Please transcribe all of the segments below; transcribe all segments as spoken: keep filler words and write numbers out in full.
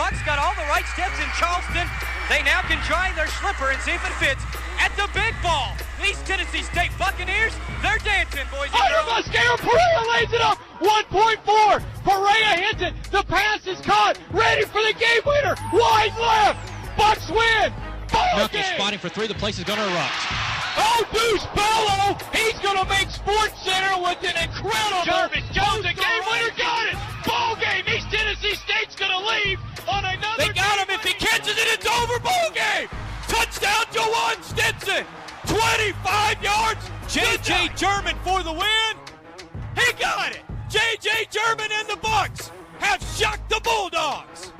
Bucks got all the right steps in Charleston. They now can try their slipper and see if it fits at the big ball. East Tennessee State Buccaneers, they're dancing, boys and girls. Under Perea lays it up, one point four. Perea hits it, the pass is caught, ready for the game winner, wide left. Bucks win, ball game. Spotting for three, the place is going to erupt. Oh, Deuce Bello, he's going to make Sports Center with an incredible... Jarvis Jones, a game-winner, got it! Ball game, East Tennessee State's going to leave on another... They got him, if he catches it, it's over, ball game! Touchdown, Jawan Stinson, twenty-five yards, J J German for the win. He got it! J J German and the Bucks have shocked the Bulldogs.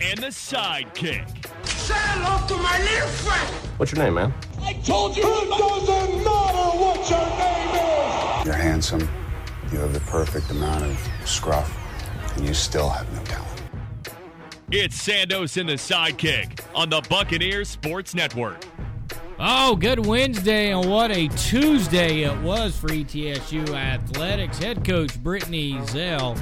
And the sidekick. Say hello to my little friend. What's your name, man? I told you. It doesn't matter what your name is. You're handsome. You have the perfect amount of scruff, and you still have no talent. It's Sandos and the Sidekick on the Buccaneers Sports Network. Oh, good Wednesday, and what a Tuesday it was for E T S U Athletics. Head coach Brittany Ezell,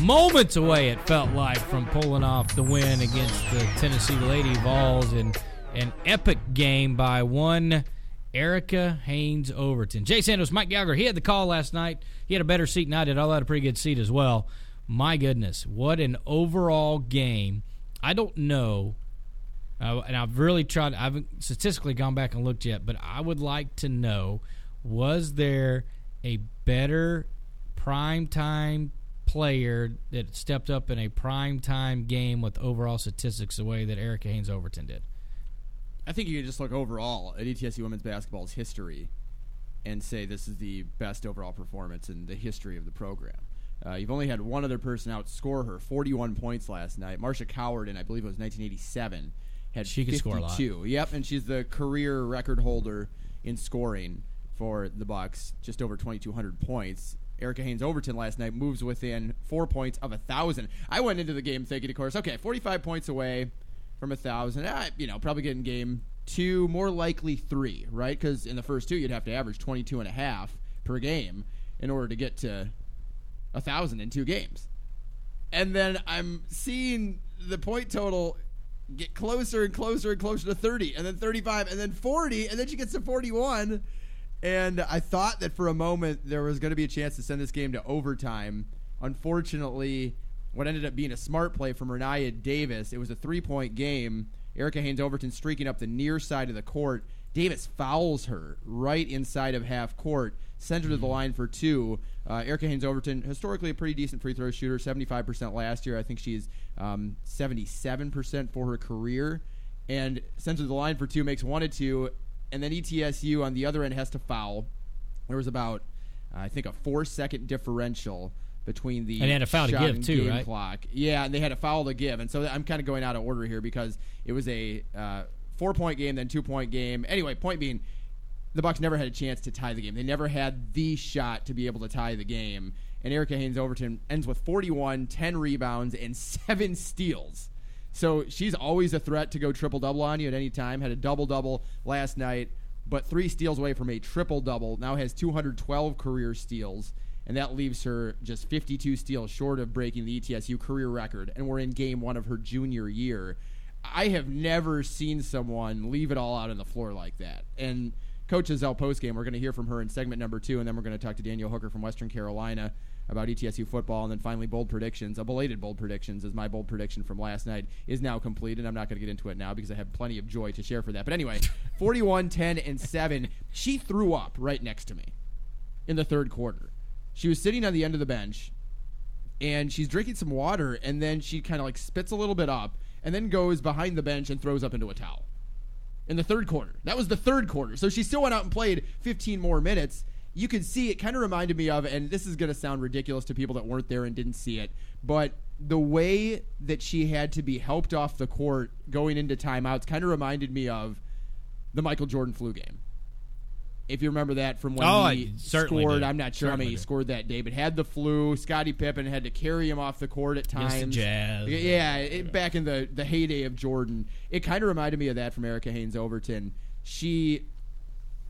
moments away, it felt like, from pulling off the win against the Tennessee Lady Vols in an epic game by one Erica Haynes-Overton. Jay Santos, Mike Gallagher, he had the call last night. He had a better seat than I did. I had a pretty good seat as well. My goodness, what an overall game. I don't know, uh, and I've really tried, I haven't statistically gone back and looked yet, but I would like to know, was there a better primetime player that stepped up in a primetime game with overall statistics the way that Erica Haynes-Overton did? I think you can just look overall at E T S U women's basketball's history and say this is the best overall performance in the history of the program. Uh, you've only had one other person outscore her, forty-one points last night. Marsha Coward, in I believe it was nineteen eighty-seven, had she fifty-two. Score a lot. Yep, and she's the career record holder in scoring for the Bucks, just over twenty-two hundred points. Erica Haynes-Overton last night moves within four points of one thousand. I went into the game thinking, of course, okay, forty-five points away from one thousand. Ah, you know, probably getting game two, more likely three, right? Because in the first two, you'd have to average twenty-two and a half per game in order to get to one thousand in two games. And then I'm seeing the point total get closer and closer and closer to thirty, and then thirty-five, and then forty, and then she gets to forty-one. And I thought that for a moment there was going to be a chance to send this game to overtime. Unfortunately, what ended up being a smart play from Renaya Davis, it was a three-point game. Erica Haynes-Overton streaking up the near side of the court. Davis fouls her right inside of half court, sends her to the line for two. Uh, Erica Haynes-Overton, historically a pretty decent free throw shooter, seventy-five percent last year. I think she's um, seventy-seven percent for her career. And sends her to the line for two, makes one of two. And then E T S U on the other end has to foul. There was about, uh, I think, a four-second differential between the and they had a foul shot to give and too, game right? clock. Yeah, and they had a foul to give. And so I'm kind of going out of order here because it was a uh, four-point game, then two-point game. Anyway, point being, the Bucks never had a chance to tie the game. They never had the shot to be able to tie the game. And Erica Haynes-Overton ends with forty-one, ten rebounds, and seven steals. So she's always a threat to go triple-double on you at any time. Had a double-double last night, but three steals away from a triple-double. Now has two hundred twelve career steals, and that leaves her just fifty-two steals short of breaking the E T S U career record, and we're in game one of her junior year. I have never seen someone leave it all out on the floor like that. And Coach Ezell postgame, we're going to hear from her in segment number two, and then we're going to talk to Daniel Hooker from Western Carolina about E T S U football, and then finally bold predictions. A belated bold predictions, as my bold prediction from last night is now complete, and I'm not going to get into it now because I have plenty of joy to share for that. But anyway, forty-one, ten, and seven. She threw up right next to me in the third quarter. She was sitting on the end of the bench, and she's drinking some water, and then she kind of like spits a little bit up, and then goes behind the bench and throws up into a towel in the third quarter. That was the third quarter. So she still went out and played fifteen more minutes. You could see it kind of reminded me of, and this is going to sound ridiculous to people that weren't there and didn't see it, but the way that she had to be helped off the court going into timeouts kind of reminded me of the Michael Jordan flu game. If you remember that from when oh, he scored, did. I'm not sure certainly how many he did. scored that day, but had the flu. Scottie Pippen had to carry him off the court at times. Against the Jazz. Yeah, it, back in the, the heyday of Jordan. It kind of reminded me of that from Erica Haynes-Overton. She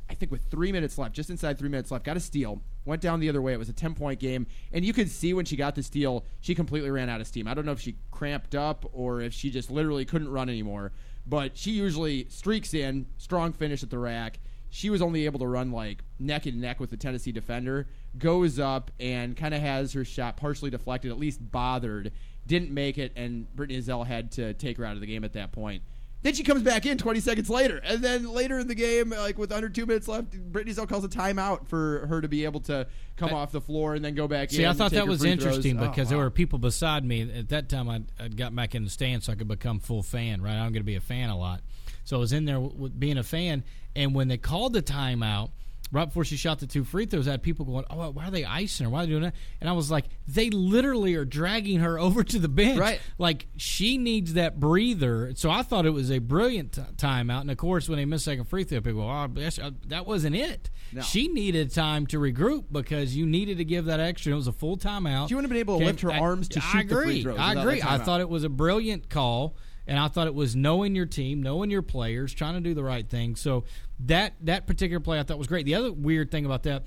I think with three minutes left, just inside three minutes left, got a steal, went down the other way. It was a ten-point game, and you could see when she got the steal, she completely ran out of steam. I don't know if she cramped up or if she just literally couldn't run anymore, but she usually streaks in, strong finish at the rack. She was only able to run like neck and neck with the Tennessee defender, goes up and kind of has her shot partially deflected, at least bothered, didn't make it, and Brittany Ezell had to take her out of the game at that point. Then she comes back in twenty seconds later, and then later in the game, like with under two minutes left, Brittany Ezell calls a timeout for her to be able to come I, off the floor and then go back see, in. See, I thought that was interesting throws. because oh, wow. there were people beside me. At that time, I'd, I'd got back in the stand so I could become full fan, right? I'm going to be a fan a lot. So I was in there w- w- being a fan, and when they called the timeout, right before she shot the two free throws, I had people going, oh, why are they icing her? Why are they doing that? And I was like, they literally are dragging her over to the bench. Right. Like, she needs that breather. So I thought it was a brilliant t- timeout. And, of course, when they miss second free throw, people go, oh, that wasn't it. No. She needed time to regroup because you needed to give that extra. It was a full timeout. She wouldn't have been able to okay. lift her I, arms to I shoot agree. the free throws. I agree. I thought it was a brilliant call. And I thought it was knowing your team, knowing your players, trying to do the right thing. So that that particular play I thought was great. The other weird thing about that,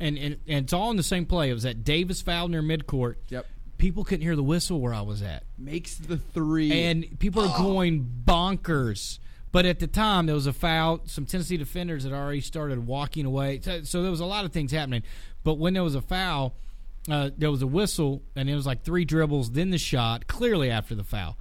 and, and, and it's all in the same play, it was that Davis foul near midcourt. Yep. People couldn't hear the whistle where I was at. Makes the three. And people are oh. going bonkers. But at the time, there was a foul. Some Tennessee defenders had already started walking away. So, so there was a lot of things happening. But when there was a foul, uh, there was a whistle, and it was like three dribbles, then the shot, clearly after the foul.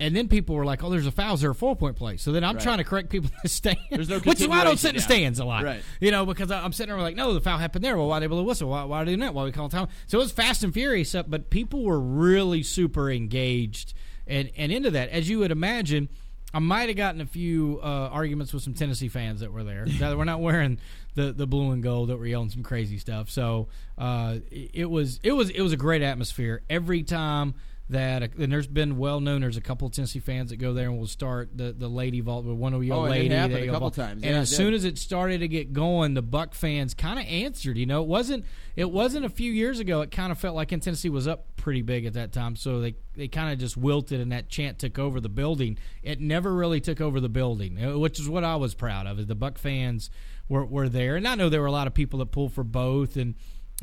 And then people were like, oh, there's a foul, is there a four-point play? So then I'm right. trying to correct people in the stands, no which is why I don't sit in the stands a lot. Right. You know, because I'm sitting there like, no, the foul happened there. Well, why did they blow the whistle? Why, why didn't that? Why we call time? So it was fast and furious, but people were really super engaged and, and into that. As you would imagine, I might have gotten a few uh, arguments with some Tennessee fans that were there. That we're not wearing the, the blue and gold, that were yelling some crazy stuff. So uh, it was it was, it was a great atmosphere every time. That and there's been well known. There's a couple of Tennessee fans that go there and will start the, the lady vault with one of your oh, lady. It happened a couple vault. times. And yeah, as soon as it started to get going, the Buck fans kind of answered. You know, it wasn't it wasn't a few years ago. It kind of felt like and Tennessee was up pretty big at that time, so they they kind of just wilted and that chant took over the building. It never really took over the building, which is what I was proud of. Is the Buck fans were were there, and I know there were a lot of people that pulled for both and.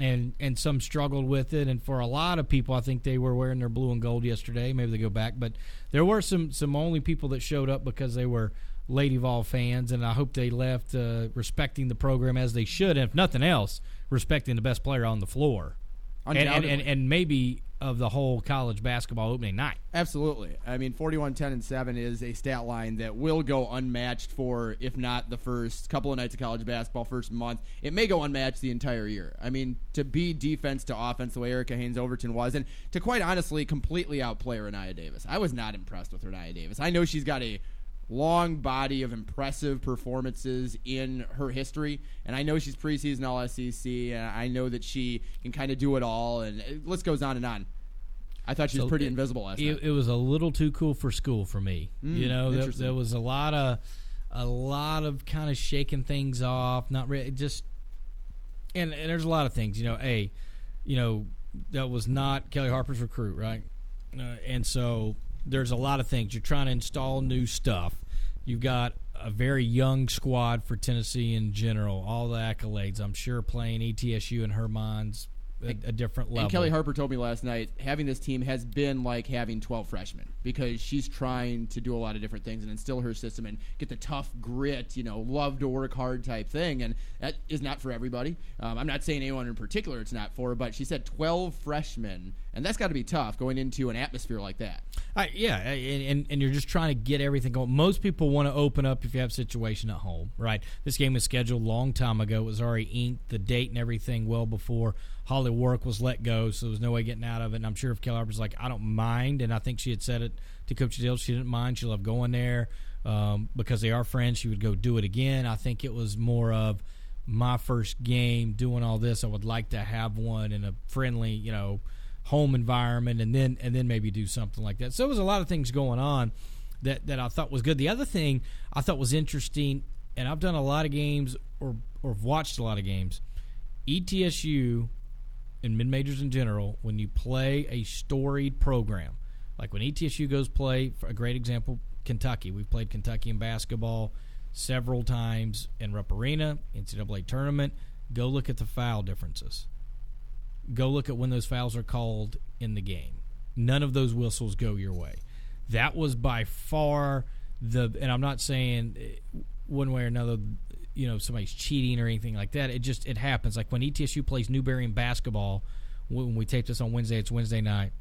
And and some struggled with it, and for a lot of people, I think they were wearing their blue and gold yesterday. Maybe they go back, but there were some, some only people that showed up because they were Lady Vol fans, and I hope they left uh, respecting the program as they should, and if nothing else, respecting the best player on the floor, and, and, and, and maybe of the whole college basketball opening night. Absolutely. I mean, forty-one, ten, and seven is a stat line that will go unmatched for, if not the first couple of nights of college basketball, first month. It may go unmatched the entire year. I mean, to be defense to offense the way Erica Haynes-Overton was, and to quite honestly completely outplay Renaya Davis. I was not impressed with Renaya Davis. I know she's got a long body of impressive performances in her history, and I know she's preseason All S E C, and I know that she can kind of do it all, and the list goes on and on. I thought she was so pretty it, invisible last it, night. It was a little too cool for school for me. Mm, you know, there, there was a lot of a lot of kind of shaking things off, not really, just and, and there's a lot of things, you know, a you know, that was not Kellie Harper's recruit, right? Uh, and so there's a lot of things. You're trying to install new stuff. You've got a very young squad for Tennessee in general. All the accolades, I'm sure, playing E T S U in her mind's a, a different level. And Kellie Harper told me last night, having this team has been like having twelve freshmen because she's trying to do a lot of different things and instill her system and get the tough grit, you know, love to work hard type thing. And that is not for everybody. Um, I'm not saying anyone in particular it's not for, but she said twelve freshmen. And that's got to be tough going into an atmosphere like that. Uh, yeah, and, and, and you're just trying to get everything going. Most people want to open up if you have a situation at home, right? This game was scheduled a long time ago. It was already inked, the date and everything, well before Holly Warwick was let go, so there was no way getting out of it. And I'm sure if Kellie Harper's like, I don't mind, and I think she had said it to Coach Dill, she didn't mind. She loved going there um, because they are friends. She would go do it again. I think it was more of my first game doing all this. I would like to have one in a friendly, you know, home environment, and then and then maybe do something like that. So there was a lot of things going on that, that I thought was good. The other thing I thought was interesting, and I've done a lot of games or or watched a lot of games, E T S U and mid-majors in general, when you play a storied program, like when E T S U goes play, for a great example, Kentucky. We've played Kentucky in basketball several times in Rupp Arena, N C double A tournament. Go look at the foul differences. Go look at when those fouls are called in the game. None of those whistles go your way. That was by far the, and I'm not saying one way or another, you know, somebody's cheating or anything like that. It just, it happens. Like when E T S U plays Newberry in basketball, when we tape this on Wednesday, it's Wednesday night,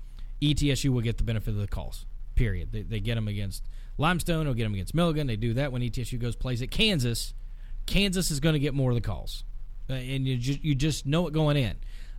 E T S U will get the benefit of the calls, period. They, they get them against Limestone, they'll get them against Milligan. They do that when E T S U goes plays at Kansas. Kansas is going to get more of the calls. And you just, you just know it going in.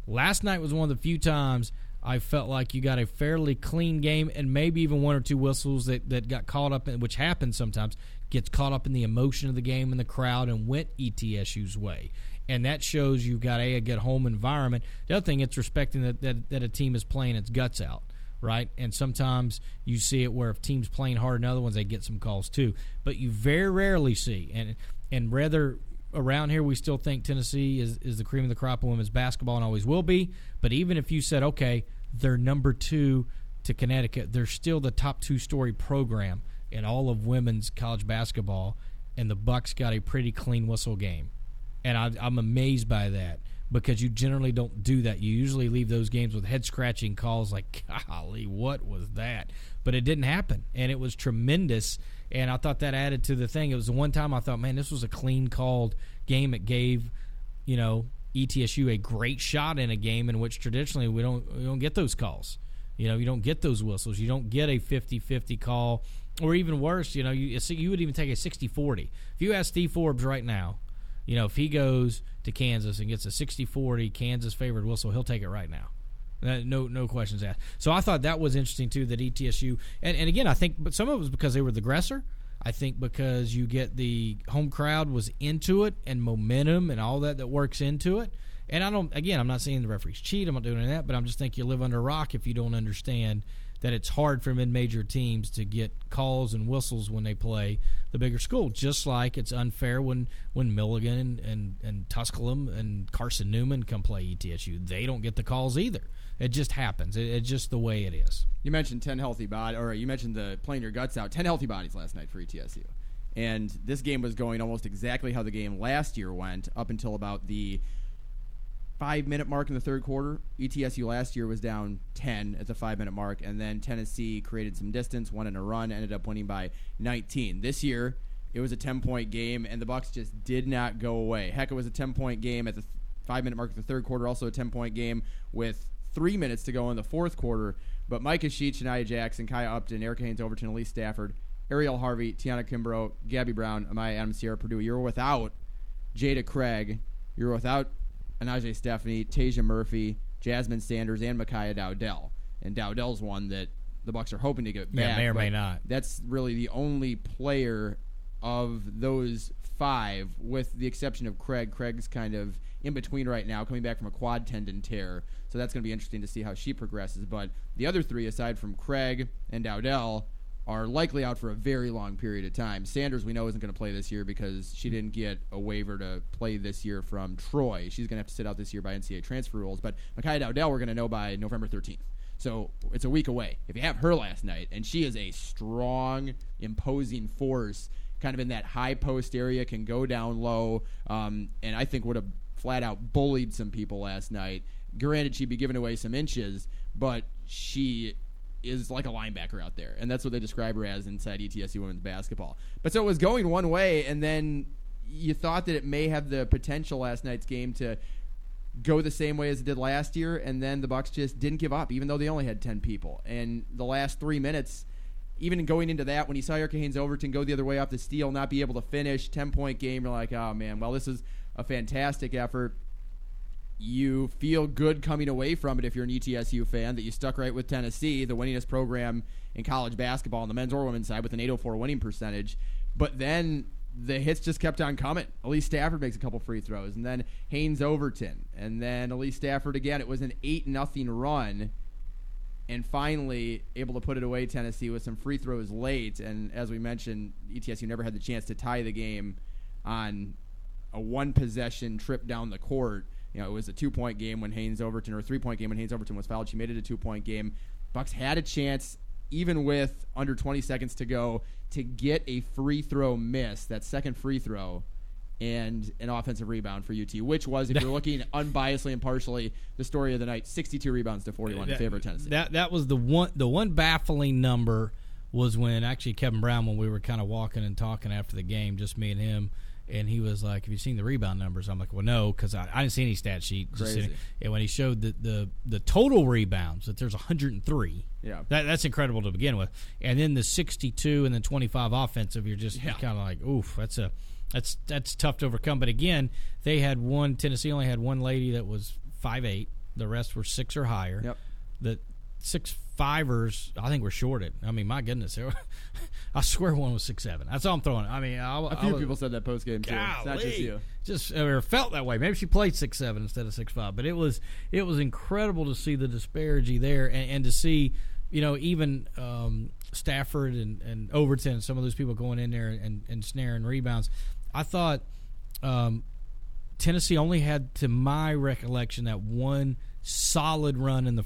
Last night was one of the few times I felt like you got a fairly clean game, and maybe even one or two whistles that, that got caught up in, which happens sometimes, gets caught up in the emotion of the game and the crowd and went E T S U's way. And that shows you've got a, a good home environment. The other thing, it's respecting that, that, that a team is playing its guts out, right? And sometimes you see it where if teams playing hard and other ones, they get some calls too. But you very rarely see, and and rather – around here, we still think Tennessee is, is the cream of the crop of women's basketball and always will be. But even if you said, okay, they're number two to Connecticut, they're still the top two-story program in all of women's college basketball, and the Bucks got a pretty clean whistle game. And I, I'm amazed by that because you generally don't do that. You usually leave those games with head-scratching calls like, golly, what was that? But it didn't happen, and it was tremendous. And I thought that added to the thing. It was the one time I thought, man, this was a clean-called game. It gave, you know, E T S U a great shot in a game in which traditionally we don't we don't get those calls. You know, you don't get those whistles. You don't get a fifty-fifty call. Or even worse, you know, you, you would even take a sixty forty. If you ask Steve Forbes right now, you know, if he goes to Kansas and gets a sixty forty Kansas-favored whistle, he'll take it right now. No no questions asked. So I thought that was interesting, too, that E T S U and, – and, again, I think – but some of it was because they were the aggressor. I think because you get the home crowd was into it and momentum and all that that works into it. And I don't – again, I'm not saying the referees cheat. I'm not doing any of that. But I'm just thinking you live under a rock if you don't understand that it's hard for mid-major teams to get calls and whistles when they play the bigger school, just like it's unfair when, when Milligan and, and, and Tusculum and Carson Newman come play E T S U. They don't get the calls either. It just happens. It, it's just the way it is. You mentioned ten healthy bodies, or you mentioned the playing your guts out. ten healthy bodies last night for E T S U. And this game was going almost exactly how the game last year went up until about the five-minute mark in the third quarter. E T S U last year was down ten at the five-minute mark, and then Tennessee created some distance, won in a run, ended up winning by nineteen. This year, it was a ten-point game, and the Bucks just did not go away. Heck, it was a ten-point game at the five-minute mark of the third quarter, also a ten-point game with three minutes to go in the fourth quarter. But Micah Sheets, Shania Jackson, Kaya Upton, Erica Haynes-Overton, Elise Stafford, Ariel Harvey, Tiana Kimbrough, Gabby Brown, Amaya Adams, Sierra Perdue. You're without Jada Craig. You're without Anaje Stephanie, Tasia Murphy, Jasmine Sanders, and Micaiah Dowdell. And Dowdell's one that the Bucks are hoping to get back. Yeah, may or may not. That's really the only player of those five, with the exception of Craig. Craig's kind of in between right now, coming back from a quad tendon tear. So that's going to be interesting to see how she progresses. But the other three, aside from Craig and Dowdell, are likely out for a very long period of time. Sanders, we know, isn't going to play this year because she didn't get a waiver to play this year from Troy. She's going to have to sit out this year by N C double A transfer rules. But Micaiah Dowdell, we're going to know by November thirteenth. So it's a week away. If you have her last night, and she is a strong, imposing force, kind of in that high post area, can go down low, um, and I think would have flat-out bullied some people last night. Granted, she'd be giving away some inches, but she is like a linebacker out there, and that's what they describe her as inside E T S U women's basketball. But so it was going one way, and then you thought that it may have the potential last night's game to go the same way as it did last year, and then the Bucks just didn't give up, even though they only had ten people. And the last three minutes, even going into that, when you saw Erica Haynes-Overton go the other way off the steal, not be able to finish, ten-point game, you're like, oh, man, well, this is a fantastic effort. You feel good coming away from it if you're an E T S U fan that you stuck right with Tennessee, the winningest program in college basketball on the men's or women's side with an eight oh four winning percentage. But then the hits just kept on coming. Elise Stafford makes a couple free throws, and then Haynes-Overton, and then Elise Stafford again. It was an eight nothing run, and finally able to put it away, Tennessee, with some free throws late. And as we mentioned, E T S U never had the chance to tie the game on a one-possession trip down the court. You know, it was a two-point game when Haynes-Overton, or a three-point game when Haynes-Overton was fouled. She made it a two-point game. Bucks had a chance even with under twenty seconds to go, to get a free throw miss, that second free throw, and an offensive rebound for U T, which was, if you're looking unbiasedly and partially, the story of the night, sixty-two rebounds to forty-one that, in favor of Tennessee. That that was the one the one baffling number was when actually Kevin Brown, when we were kind of walking and talking after the game, just me and him, and he was like, have you seen the rebound numbers? I'm like, well, no, because I, I didn't see any stat sheet. Crazy. And when he showed the, the, the total rebounds, that there's one hundred three, yeah, that, that's incredible to begin with. And then the sixty-two and the twenty-five offensive, you're just yeah. kind of like, oof, that's a – That's that's tough to overcome. But again, they had one. Tennessee only had one lady that was five eight. The rest were six or higher. Yep. The six fivers, I think, were shorted. I mean, my goodness, were, I swear one was six seven. That's all I'm throwing. I mean, I, a few I was, people said that post game too. It's not just you. Just I mean, felt that way. Maybe she played six seven instead of six five. But it was it was incredible to see the disparity there, and, and to see, you know, even. Um, Stafford and, and Overton and some of those people going in there and, and snaring rebounds. I thought um, Tennessee only had, to my recollection, that one solid run in the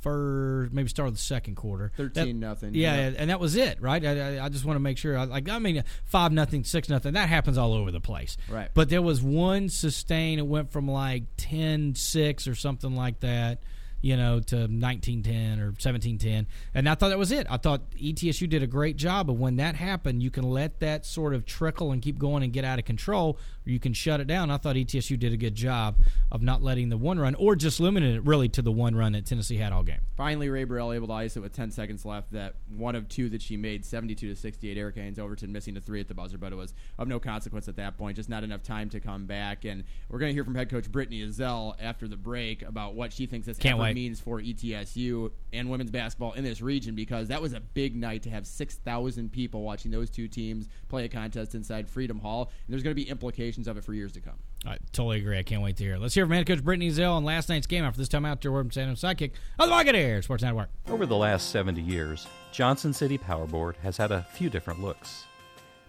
first, maybe start of the second quarter. thirteen nothing. Yeah, yeah, and that was it, right? I, I, I just want to make sure. I, like, I mean, five nothing, six nothing, that happens all over the place. Right. But there was one sustain. It went from like ten six or something like that, you know, to nineteen ten or seventeen ten. And I thought that was it. I thought E T S U did a great job. But when that happened, you can let that sort of trickle and keep going and get out of control, or you can shut it down. I thought E T S U did a good job of not letting the one run, or just limiting it really to the one run that Tennessee had all game. Finally, Ray Burrell able to ice it with ten seconds left. That one of two that she made, seventy-two to sixty-eight. Erica Haynes-Overton missing a three at the buzzer, but it was of no consequence at that point. Just not enough time to come back. And we're going to hear from head coach Brittany Ezell after the break about what she thinks this Can't wait. means for E T S U and women's basketball in this region, because that was a big night to have six thousand people watching those two teams play a contest inside Freedom Hall, and there's going to be implications of it for years to come. I totally agree. I can't wait to hear it. Let's hear from head coach Brittany Ezell on last night's game after this time out to Urban Sanders sidekick on the Buccaneer Sports Network. Over the last seventy years, Johnson City Power Board has had a few different looks,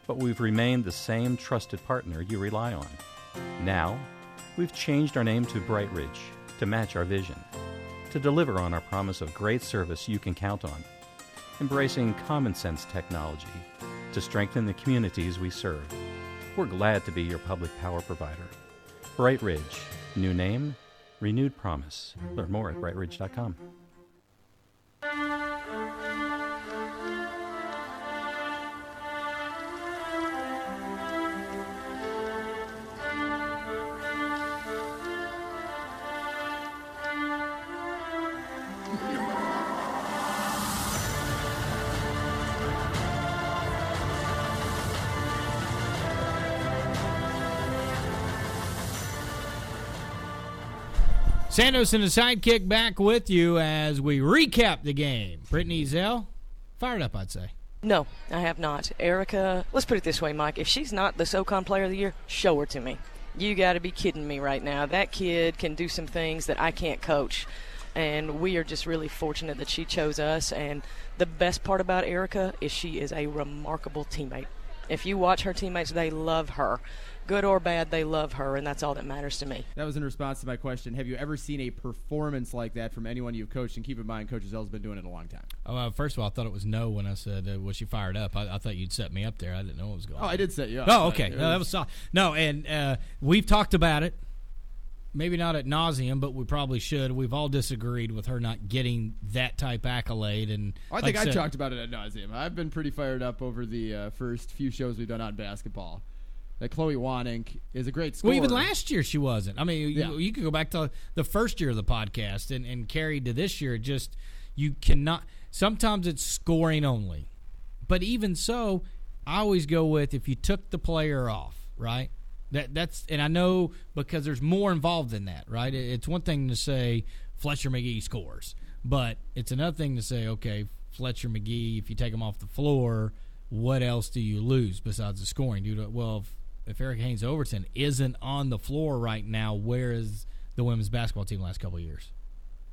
but we've remained the same trusted partner you rely on. Now, we've changed our name to Brightridge to match our vision, to deliver on our promise of great service you can count on, embracing common sense technology to strengthen the communities we serve. We're glad to be your public power provider. Brightridge, new name, renewed promise. Learn more at brightridge dot com. Sandos and the sidekick back with you as we recap the game. Brittany Ezell, fired up, I'd say. No, I have not. Erica, let's put it this way, Mike. If she's not the SoCon Player of the Year, show her to me. You got to be kidding me right now. That kid can do some things that I can't coach. And we are just really fortunate that she chose us. And the best part about Erica is she is a remarkable teammate. If you watch her teammates, they love her. Good or bad, they love her, and that's all that matters to me. That was in response to my question. Have you ever seen a performance like that from anyone you've coached? And keep in mind, Coach Ezell's been doing it a long time. Oh, uh, first of all, I thought it was no when I said, uh, well, she fired up. I, I thought you'd set me up there. I didn't know what was going oh, on. Oh, I did set you up. Oh, okay. No, that was soft. No, and uh, we've talked about it. Maybe not ad nauseum, but we probably should. We've all disagreed with her not getting that type accolade. And I think like I said, talked about it ad nauseum. I've been pretty fired up over the uh, first few shows we've done on basketball. That Chloe Wanink is a great scorer. Well, even last year she wasn't. I mean, yeah. you, you could go back to the first year of the podcast and, and carried to this year. Just you cannot – sometimes it's scoring only. But even so, I always go with if you took the player off, right? That that's And I know because there's more involved than that, right? It's one thing to say Fletcher Magee scores, but it's another thing to say, okay, Fletcher Magee, if you take him off the floor, what else do you lose besides the scoring? You well, if, If Erica Haynes-Overton isn't on the floor right now, where is the women's basketball team the last couple of years?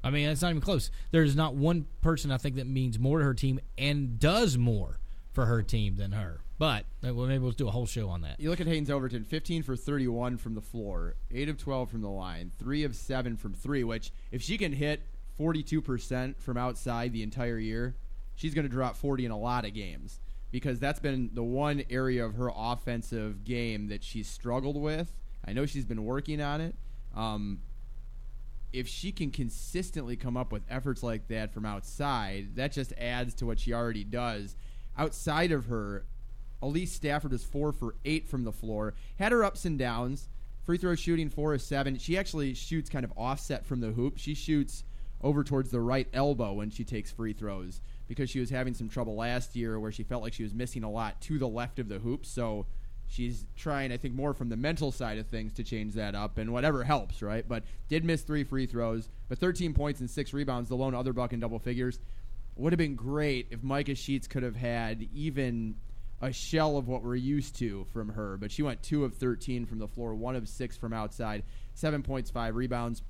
I mean, it's not even close. There's not one person I think that means more to her team and does more for her team than her. But well, maybe we'll do a whole show on that. You look at Haynes-Overton, fifteen for thirty-one from the floor, eight of twelve from the line, three of seven from three, which if she can hit forty-two percent from outside the entire year, she's going to drop forty in a lot of games, because that's been the one area of her offensive game that she's struggled with. I know she's been working on it. Um, if she can consistently come up with efforts like that from outside, that just adds to what she already does. Outside of her, Elise Stafford is four for eight from the floor. Had her ups and downs. Free throw shooting, four of seven. She actually shoots kind of offset from the hoop. She shoots over towards the right elbow when she takes free throws, because she was having some trouble last year where she felt like she was missing a lot to the left of the hoop. So she's trying, I think, more from the mental side of things to change that up, and whatever helps, right? But did miss three free throws, but thirteen points and six rebounds, the lone other buck in double figures. Would have been great if Micah Sheets could have had even a shell of what we're used to from her, but she went two of thirteen from the floor, one of six from outside, seven points, five rebounds.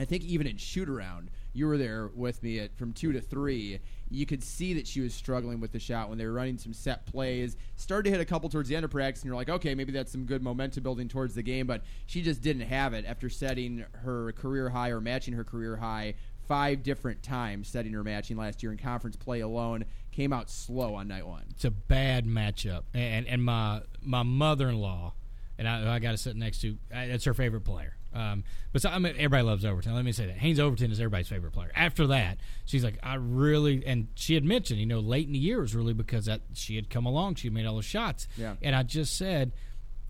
I think even in shoot-around, you were there with me at from two to three, you could see that she was struggling with the shot when they were running some set plays. Started to hit a couple towards the end of practice, and you're like, okay, maybe that's some good momentum building towards the game, but she just didn't have it after setting her career high or matching her career high five different times, setting her matching last year in conference play alone. Came out slow on night one. It's a bad matchup. And and my my mother-in-law, and I, I got to sit next to, that's her favorite player. Um, but so, I mean, everybody loves Overton. Let me say that. Haynes-Overton is everybody's favorite player. After that, she's like, I really, and she had mentioned, you know, late in the year was really because that she had come along. She made all those shots. Yeah. And I just said,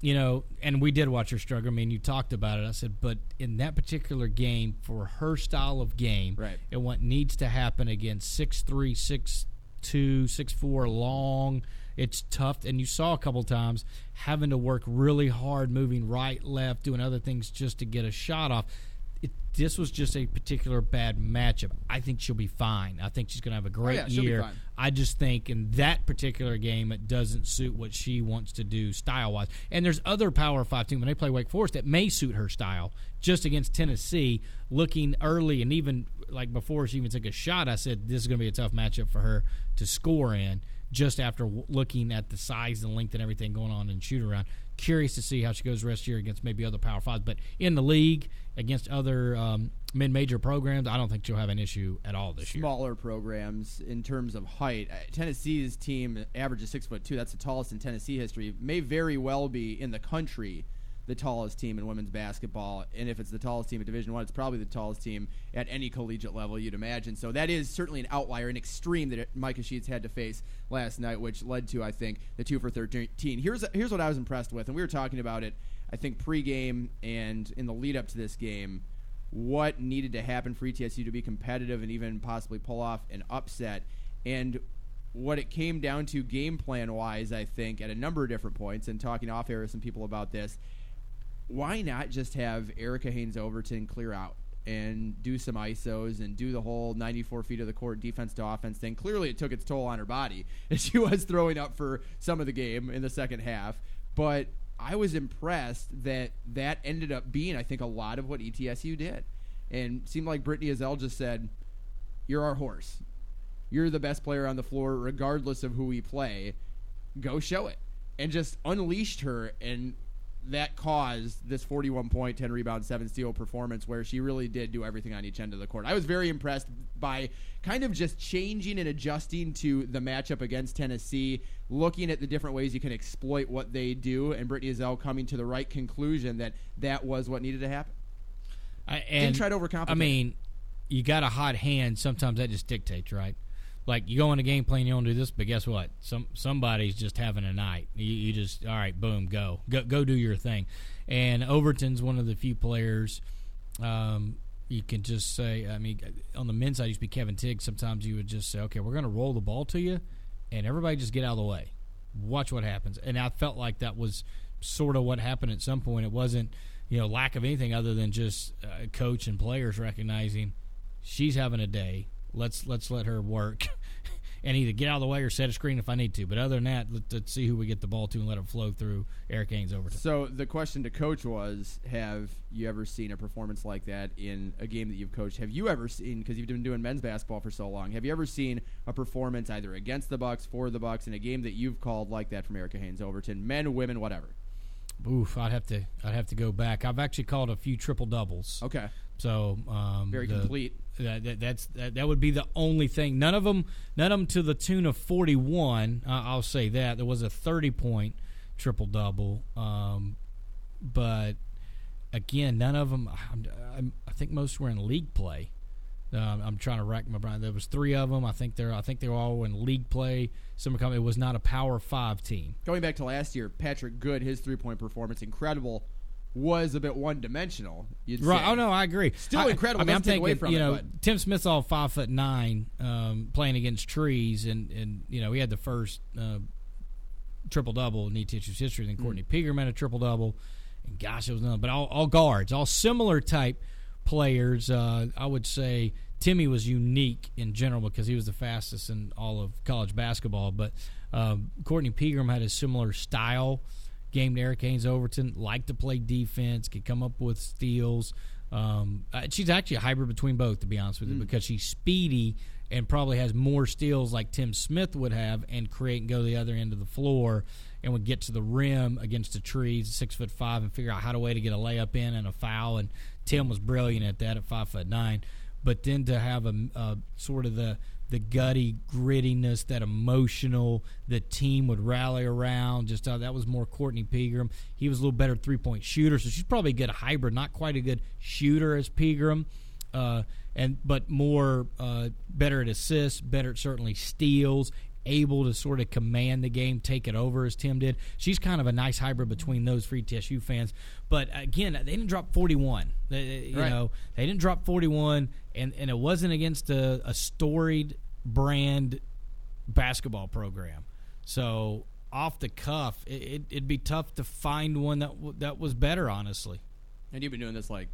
you know, and we did watch her struggle. I mean, you talked about it. I said, but in that particular game, for her style of game, right, and what needs to happen against six three, six two, six four, long, it's tough. And you saw a couple times having to work really hard, moving right, left, doing other things just to get a shot off. It, this was just a particular bad matchup. I think she'll be fine. I think she's going to have a great oh, yeah, year. I just think in that particular game, it doesn't suit what she wants to do style-wise. And there's other Power five teams when they play Wake Forest that may suit her style. Just against Tennessee, looking early, and even like before she even took a shot, I said this is going to be a tough matchup for her to score in, just after w- looking at the size and length and everything going on in shoot-around. Curious to see how she goes the rest of the year against maybe other Power Fives. But in the league, against other um, mid-major programs, I don't think she'll have an issue at all this Smaller year. Smaller programs in terms of height. Tennessee's team averages six foot two. That's the tallest in Tennessee history. May very well be in the country the tallest team in women's basketball. And if it's the tallest team at Division One, it's probably the tallest team at any collegiate level, you'd imagine. So that is certainly an outlier, an extreme that Micah Sheets had to face last night, which led to, I think, the two for thirteen. Here's here's what I was impressed with, and we were talking about it, I think, pregame and in the lead-up to this game, what needed to happen for E T S U to be competitive and even possibly pull off an upset. And what it came down to game plan-wise, I think, at a number of different points, and talking off-air with some people about this, why not just have Erica Haynes-Overton clear out and do some I S Os and do the whole ninety-four feet of the court defense to offense thing? Clearly it took its toll on her body, and she was throwing up for some of the game in the second half. But I was impressed that that ended up being, I think, a lot of what E T S U did. And it seemed like Brittany Ezell just said, you're our horse. You're the best player on the floor regardless of who we play. Go show it. And just unleashed her, and that caused this forty-one point, ten rebound, seven steal performance where she really did do everything on each end of the court. I was very impressed by kind of just changing and adjusting to the matchup against Tennessee, looking at the different ways you can exploit what they do, and Brittany Ezell coming to the right conclusion that that was what needed to happen. I, and Didn't try to overcomplicate. I mean, you got a hot hand. Sometimes that just dictates, right? Like, you go in a game plan, you don't do this, but guess what? Some Somebody's just having a night. You, you just, all right, boom, go. go. Go do your thing. And Overton's one of the few players um, you can just say, I mean, on the men's side, it used to be Kevin Tiggs. Sometimes you would just say, okay, we're going to roll the ball to you, and everybody just get out of the way. Watch what happens. And I felt like that was sort of what happened at some point. It wasn't, you know, lack of anything other than just uh, coach and players recognizing she's having a day. Let's let's let her work and either get out of the way or set a screen if I need to. But other than that, let's, let's see who we get the ball to and let it flow through Eric Haynes-Overton. So the question to coach was, have you ever seen a performance like that in a game that you've coached? Have you ever seen, because you've been doing men's basketball for so long, have you ever seen a performance either against the Bucks, for the Bucks, in a game that you've called like that from Erica Haynes-Overton, men, women, whatever? Oof, I'd have to I'd have to go back. I've actually called a few triple doubles. Okay. So um, very the, complete. That, that that's that, that would be the only thing. None of them, none of them to the tune of forty-one. Uh, I'll say that there was a thirty-point triple double, um, but again, none of them. I'm, I'm, I think most were in league play. Um, I'm trying to rack my brain. There was three of them. I think they're. I think they were all in league play. Some company it was not a Power Five team. Going back to last year, Patrick Good, his three-point performance, incredible, was a bit one-dimensional. You'd right. Say. Oh no, I agree. Still I, incredible. I mean, I'm thinking, away from you know, it, Tim Smith's all five foot nine, um, playing against trees, and, and you know he had the first uh, triple double in E T S U's history. Then Courtney mm-hmm. Pegram had a triple double, and gosh, it was none. But all, all guards, all similar type. Players, uh, I would say Timmy was unique in general because he was the fastest in all of college basketball. But uh, Courtney Pegram had a similar style game to Erica Haynes-Overton, liked to play defense, could come up with steals. Um, she's actually a hybrid between both, to be honest with you, mm. because she's speedy and probably has more steals like Tim Smith would have and create and go to the other end of the floor and would get to the rim against the trees, six foot five, and figure out how to way to get a layup in and a foul. And Tim was brilliant at that at five foot nine. But then to have a, a sort of the the gutty grittiness, that emotional, the team would rally around. Just uh, that was more Courtney Pegram. He was a little better three point shooter, so she's probably a good hybrid, not quite a good shooter as Pegram. Uh, and but more uh, better at assists, better at certainly steals, able to sort of command the game, take it over as Tim did. She's kind of a nice hybrid between those for E T S U fans. But again, they didn't drop forty-one. They, you right. know, they didn't drop forty-one, and, and it wasn't against a, a storied brand basketball program. So off the cuff, it, it, it'd be tough to find one that w- that was better, honestly. And you've been doing this like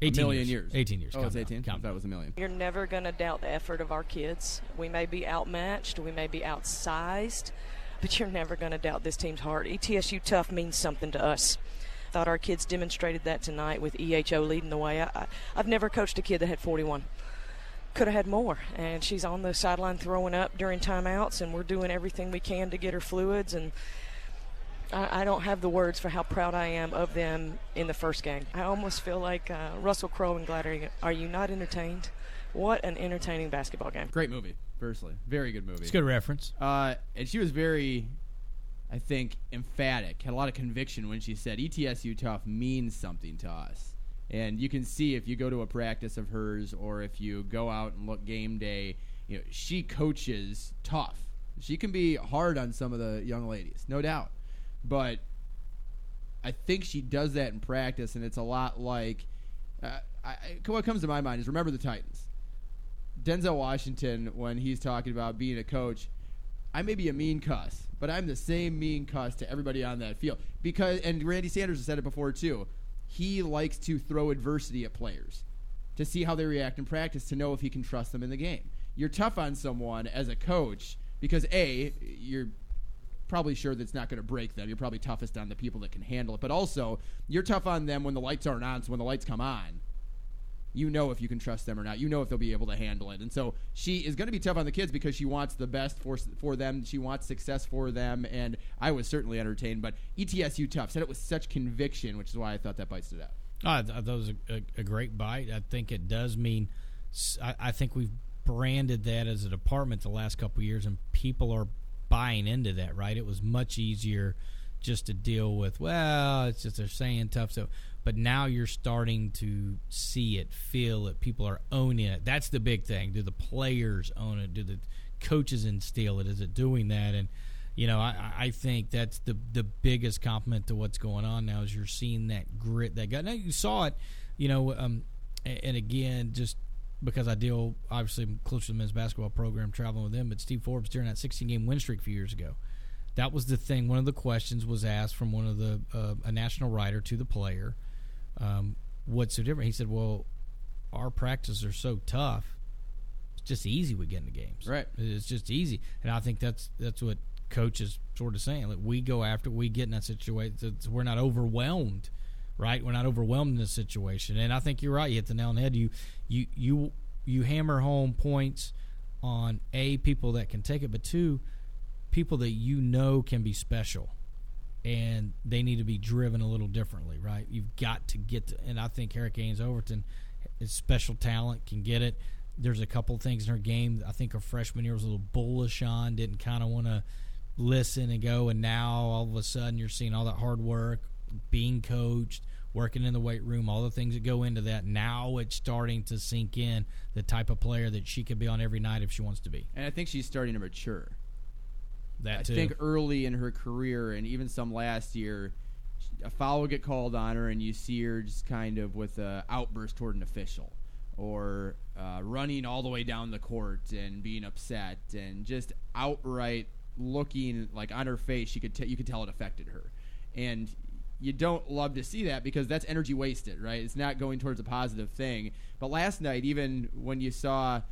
eighteen a million years. years. eighteen years. Oh, it's eighteen? Down. I thought it was a million. You're never going to doubt the effort of our kids. We may be outmatched. We may be outsized. But you're never going to doubt this team's heart. E T S U tough means something to us. I thought our kids demonstrated that tonight with E H O leading the way. I, I, I've never coached a kid that had forty-one. Could have had more. And she's on the sideline throwing up during timeouts, and we're doing everything we can to get her fluids. And I don't have the words for how proud I am of them in the first game. I almost feel like uh, Russell Crowe and Gladiator. Are you not entertained? What an entertaining basketball game. Great movie, personally. Very good movie. It's a good reference. Uh, and she was very, I think, emphatic, had a lot of conviction when she said E T S U tough means something to us. And you can see if you go to a practice of hers or if you go out and look game day, you know, she coaches tough. She can be hard on some of the young ladies, no doubt. But I think she does that in practice, and it's a lot like uh, I, what comes to my mind is remember the Titans. Denzel Washington, when he's talking about being a coach, I may be a mean cuss, but I'm the same mean cuss to everybody on that field. Because, and Randy Sanders has said it before too, he likes to throw adversity at players to see how they react in practice, to know if he can trust them in the game. You're tough on someone as a coach because, A, you're – probably sure that it's not going to break them. You're probably toughest on the people that can handle it. But also, you're tough on them when the lights aren't on, so when the lights come on, you know if you can trust them or not. You know if they'll be able to handle it. And so she is going to be tough on the kids because she wants the best for for them. She wants success for them, and I was certainly entertained. But E T S U tough said it with such conviction, which is why I thought that bite stood out. I thought that was a, a great bite. I think it does mean I, I think we've branded that as a department the last couple of years, and people are buying into that, right? It was much easier just to deal with, well, it's just they're saying tough stuff. But now you're starting to see it, feel it. People are owning it. That's the big thing. Do the players own it? Do the coaches instill it? Is it doing that? And, you know, I, I think that's the the biggest compliment to what's going on now is you're seeing that grit. That guy. Now you saw it, you know, um, and again, just because I deal, obviously, close to the men's basketball program, traveling with them, but Steve Forbes during that sixteen-game win streak a few years ago, that was the thing. One of the questions was asked from one of the uh, a national writer to the player, um, what's so different? He said, well, our practices are so tough, it's just easy we get into games. Right. It's just easy. And I think that's that's what coach is sort of saying. Like, we go after, we get in that situation. We're not overwhelmed. Right, we're not overwhelmed in this situation, and I think you're right. You hit the nail on the head. You, you, you, you hammer home points on a people that can take it, but two, people that you know can be special, and they need to be driven a little differently. Right, you've got to get to, and I think Erica Haynes-Overton is special talent, can get it. There's a couple of things in her game that I think her freshman year was a little bullish on, didn't kind of want to listen and go, and now all of a sudden you're seeing all that hard work, being coached, working in the weight room, all the things that go into that. Now it's starting to sink in the type of player that she could be on every night if she wants to be. And I think she's starting to mature. That too. I think early in her career, and even some last year, a foul would get called on her, and you see her just kind of with an outburst toward an official, or uh, running all the way down the court and being upset and just outright looking like on her face. She could t- you could tell it affected her. And you don't love to see that because that's energy wasted, right? It's not going towards a positive thing. But last night, even when you saw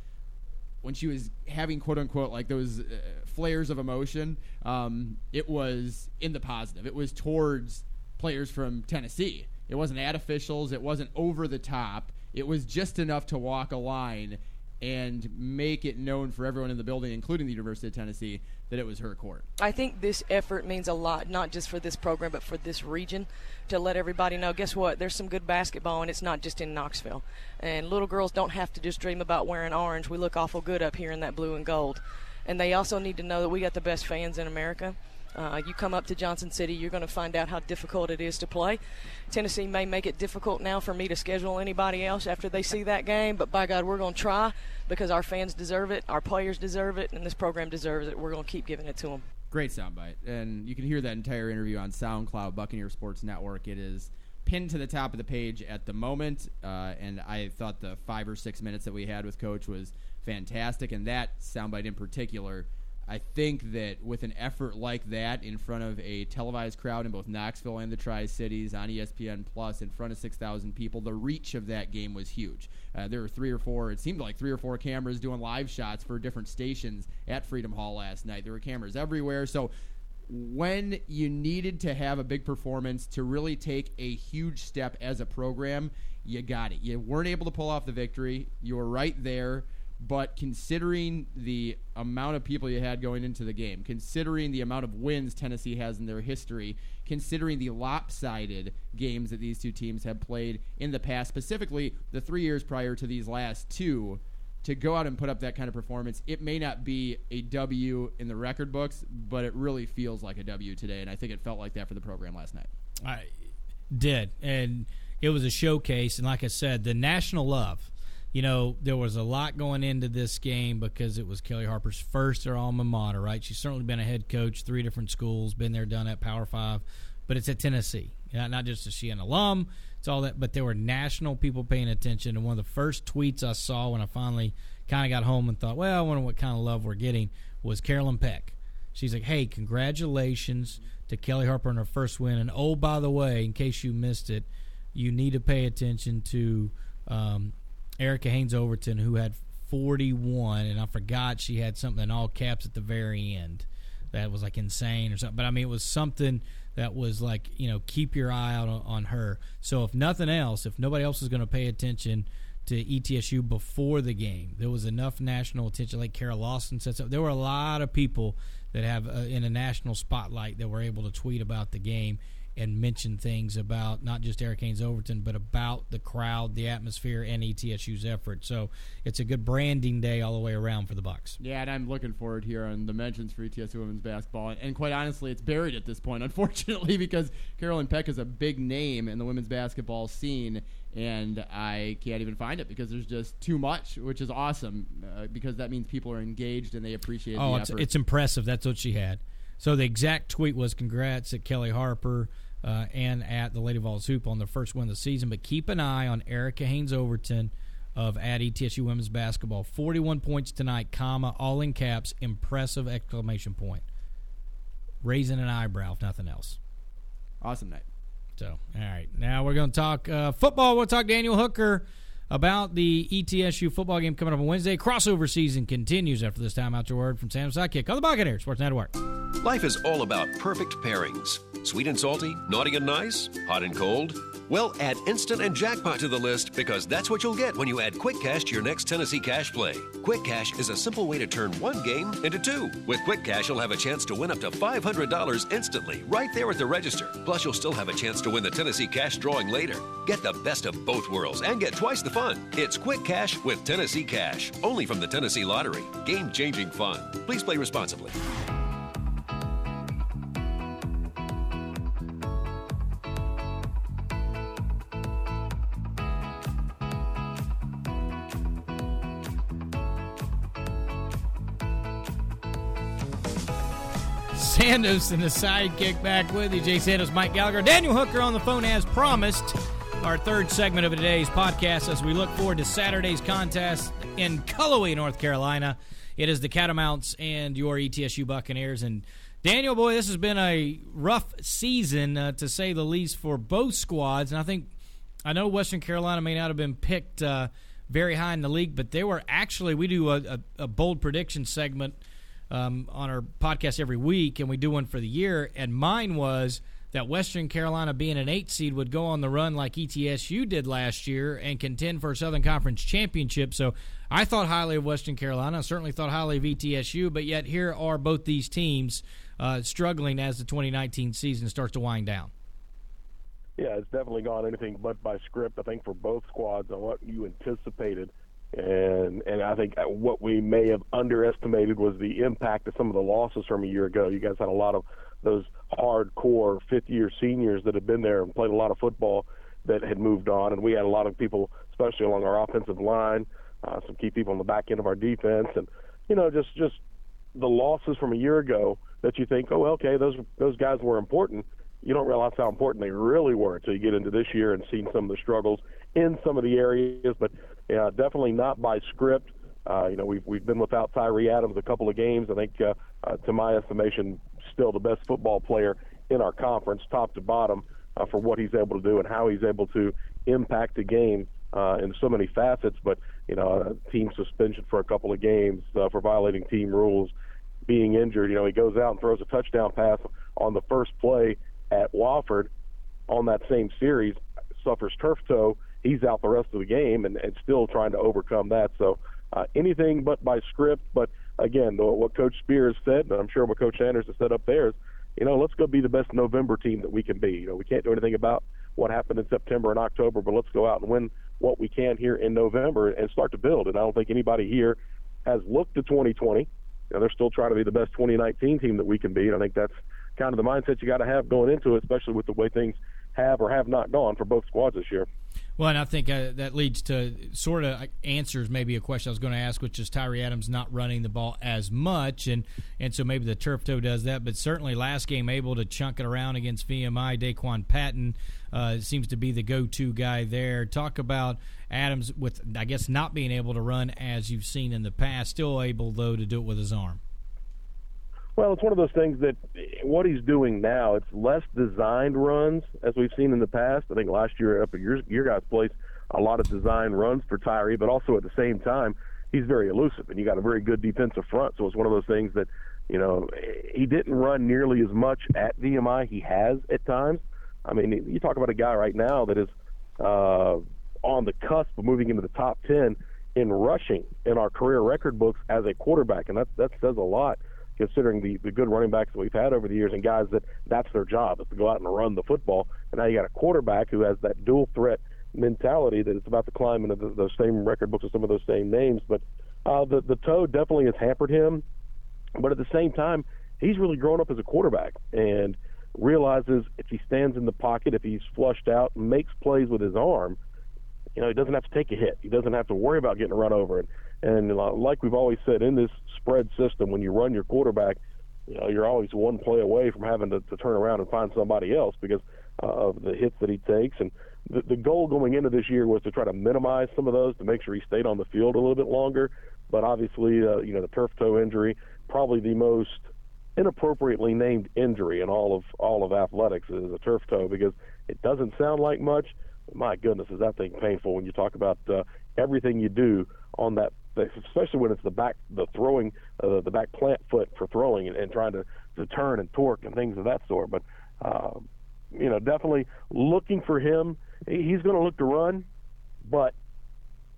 when she was having quote-unquote like those uh, flares of emotion, um, it was in the positive. It was towards players from Tennessee. It wasn't at officials. It wasn't over the top. It was just enough to walk a line and make it known for everyone in the building, including the University of Tennessee, that it was her court. I think this effort means a lot, not just for this program, but for this region, to let everybody know, guess what, there's some good basketball, and it's not just in Knoxville. And little girls don't have to just dream about wearing orange. We look awful good up here in that blue and gold. And they also need to know that we got the best fans in America. Uh, you come up to Johnson City, you're going to find out how difficult it is to play. Tennessee may make it difficult now for me to schedule anybody else after they see that game, but by God, we're going to try because our fans deserve it, our players deserve it, and this program deserves it. We're going to keep giving it to them. Great soundbite. And you can hear that entire interview on SoundCloud, Buccaneer Sports Network. It is pinned to the top of the page at the moment, uh, and I thought the five or six minutes that we had with Coach was fantastic, and that soundbite in particular, I think that with an effort like that in front of a televised crowd in both Knoxville and the Tri-Cities on E S P N Plus in front of six thousand people, the reach of that game was huge. Uh, there were three or four, it seemed like three or four cameras doing live shots for different stations at Freedom Hall last night. There were cameras everywhere. So when you needed to have a big performance to really take a huge step as a program, you got it. You weren't able to pull off the victory. You were right there. But considering the amount of people you had going into the game, considering the amount of wins Tennessee has in their history, considering the lopsided games that these two teams have played in the past, specifically the three years prior to these last two, to go out and put up that kind of performance, it may not be a W in the record books, but it really feels like a W today, and I think it felt like that for the program last night. I did, and it was a showcase, and like I said, the national love. You know, there was a lot going into this game because it was Kellie Harper's first or alma mater, right? She's certainly been a head coach, three different schools, been there, done that, Power Five, but it's at Tennessee. Not just is she an alum, it's all that, but there were national people paying attention. And one of the first tweets I saw when I finally kind of got home and thought, well, I wonder what kind of love we're getting, was Carolyn Peck. She's like, hey, congratulations to Kellie Harper on her first win. And, oh, by the way, in case you missed it, you need to pay attention to um, – Erica Haynes-Overton, who had forty-one, and I forgot she had something in all caps at the very end. That was, like, insane or something. But, I mean, it was something that was, like, you know, keep your eye out on, on her. So, if nothing else, if nobody else is going to pay attention to E T S U before the game, there was enough national attention. Like Kara Lawson said, so there were a lot of people that have uh, in a national spotlight that were able to tweet about the game and mention things about not just Erica Haynes-Overton, but about the crowd, the atmosphere, and E T S U's effort. So it's a good branding day all the way around for the Bucs. Yeah, and I'm looking forward here on the mentions for E T S U women's basketball. And quite honestly, it's buried at this point, unfortunately, because Carolyn Peck is a big name in the women's basketball scene, and I can't even find it because there's just too much, which is awesome uh, because that means people are engaged and they appreciate oh, the it's, effort. It's impressive. That's what she had. So the exact tweet was, congrats at Kellie Harper uh, and at the Lady Vols Hoop on their first win of the season. But keep an eye on Erica Haynes-Overton of at E T S U Women's Basketball. forty-one points tonight, comma, all in caps, impressive exclamation point. Raising an eyebrow, if nothing else. Awesome night. So, all right. Now we're going to talk uh, football. We'll talk Daniel Hooker about the E T S U football game coming up on Wednesday. Crossover season continues after this time. Out your word from Sam's Sidekick on the Buccaneer Sports Network. Life is all about perfect pairings. Sweet and salty, naughty and nice, hot and cold. Well, add Instant and Jackpot to the list, because that's what you'll get when you add Quick Cash to your next Tennessee Cash play. Quick Cash is a simple way to turn one game into two. With Quick Cash, you'll have a chance to win up to five hundred dollars instantly, right there at the register. Plus, you'll still have a chance to win the Tennessee Cash drawing later. Get the best of both worlds and get twice the fun. It's Quick Cash with Tennessee Cash, only from the Tennessee Lottery. Game-changing fun. Please play responsibly. Sanders and the sidekick back with you. Jay Sanders, Mike Gallagher, Daniel Hooker on the phone as promised. Our third segment of today's podcast as we look forward to Saturday's contest in Cullowhee, North Carolina. It is the Catamounts and your E T S U Buccaneers. And Daniel, boy, this has been a rough season, uh, to say the least, for both squads. And I think, I know Western Carolina may not have been picked uh, very high in the league, but they were actually, we do a, a, a bold prediction segment Um, on our podcast every week, and we do one for the year, and mine was that Western Carolina being an eight seed would go on the run like E T S U did last year and contend for a Southern Conference championship. So I thought highly of Western Carolina. I certainly thought highly of E T S U, but yet here are both these teams uh, struggling as the twenty nineteen season starts to wind down. Yeah, it's definitely gone anything but by script, I think, for both squads on what you anticipated. And and I think what we may have underestimated was the impact of some of the losses from a year ago. You guys had a lot of those hardcore fifth-year seniors that had been there and played a lot of football that had moved on. And we had a lot of people, especially along our offensive line, uh, some key people on the back end of our defense. And, you know, just, just the losses from a year ago that you think, oh, okay, those those guys were important. You don't realize how important they really were until you get into this year and seeing some of the struggles in some of the areas. But yeah, definitely not by script. Uh, you know, we've we've been without Tyree Adams a couple of games. I think, uh, uh, to my estimation, still the best football player in our conference, top to bottom, uh, for what he's able to do and how he's able to impact the game uh, in so many facets. But, you know, uh, team suspension for a couple of games uh, for violating team rules, being injured. You know, he goes out and throws a touchdown pass on the first play at Wofford on that same series, suffers turf toe. He's out the rest of the game and, and still trying to overcome that. So uh, anything but by script. But, again, the, what Coach Spears said, and I'm sure what Coach Sanders has said up there is, you know, let's go be the best November team that we can be. You know, we can't do anything about what happened in September and October, but let's go out and win what we can here in November and start to build. And I don't think anybody here has looked to twenty twenty. You know, they're still trying to be the best twenty nineteen team that we can be, and I think that's kind of the mindset you got to have going into it, especially with the way things have or have not gone for both squads this year. Well, and I think uh, that leads to sort of answers maybe a question I was going to ask, which is Tyree Adams not running the ball as much, and, and so maybe the turf toe does that. But certainly last game able to chunk it around against V M I, Daquan Patton uh, seems to be the go-to guy there. Talk about Adams with, I guess, not being able to run as you've seen in the past, still able, though, to do it with his arm. Well, it's one of those things that what he's doing now, it's less designed runs as we've seen in the past. I think last year up at your, your guys' place, a lot of design runs for Tyree, but also at the same time, he's very elusive, and you got a very good defensive front. So it's one of those things that, you know, he didn't run nearly as much at V M I. He has at times. I mean, you talk about a guy right now that is uh, on the cusp of moving into the top ten in rushing in our career record books as a quarterback, and that, that says a lot, considering the, the good running backs that we've had over the years and guys that that's their job is to go out and run the football. And now you got a quarterback who has that dual threat mentality that it's about to climb into the, those same record books with some of those same names. But uh, the, the toe definitely has hampered him. But at the same time, he's really grown up as a quarterback and realizes if he stands in the pocket, if he's flushed out, makes plays with his arm, you know, he doesn't have to take a hit. He doesn't have to worry about getting run over. And, and like we've always said, in this spread system, when you run your quarterback, you know, you're always one play away from having to, to turn around and find somebody else because uh, of the hits that he takes. And the, the goal going into this year was to try to minimize some of those to make sure he stayed on the field a little bit longer. But obviously, uh, you know, the turf toe injury, probably the most inappropriately named injury in all of all of athletics is a turf toe because it doesn't sound like much. My goodness, is that thing painful when you talk about uh, everything you do on that especially when it's the back, the throwing, uh, the back plant foot for throwing and, and trying to, to turn and torque and things of that sort. But, uh, you know, definitely looking for him. He's going to look to run, but,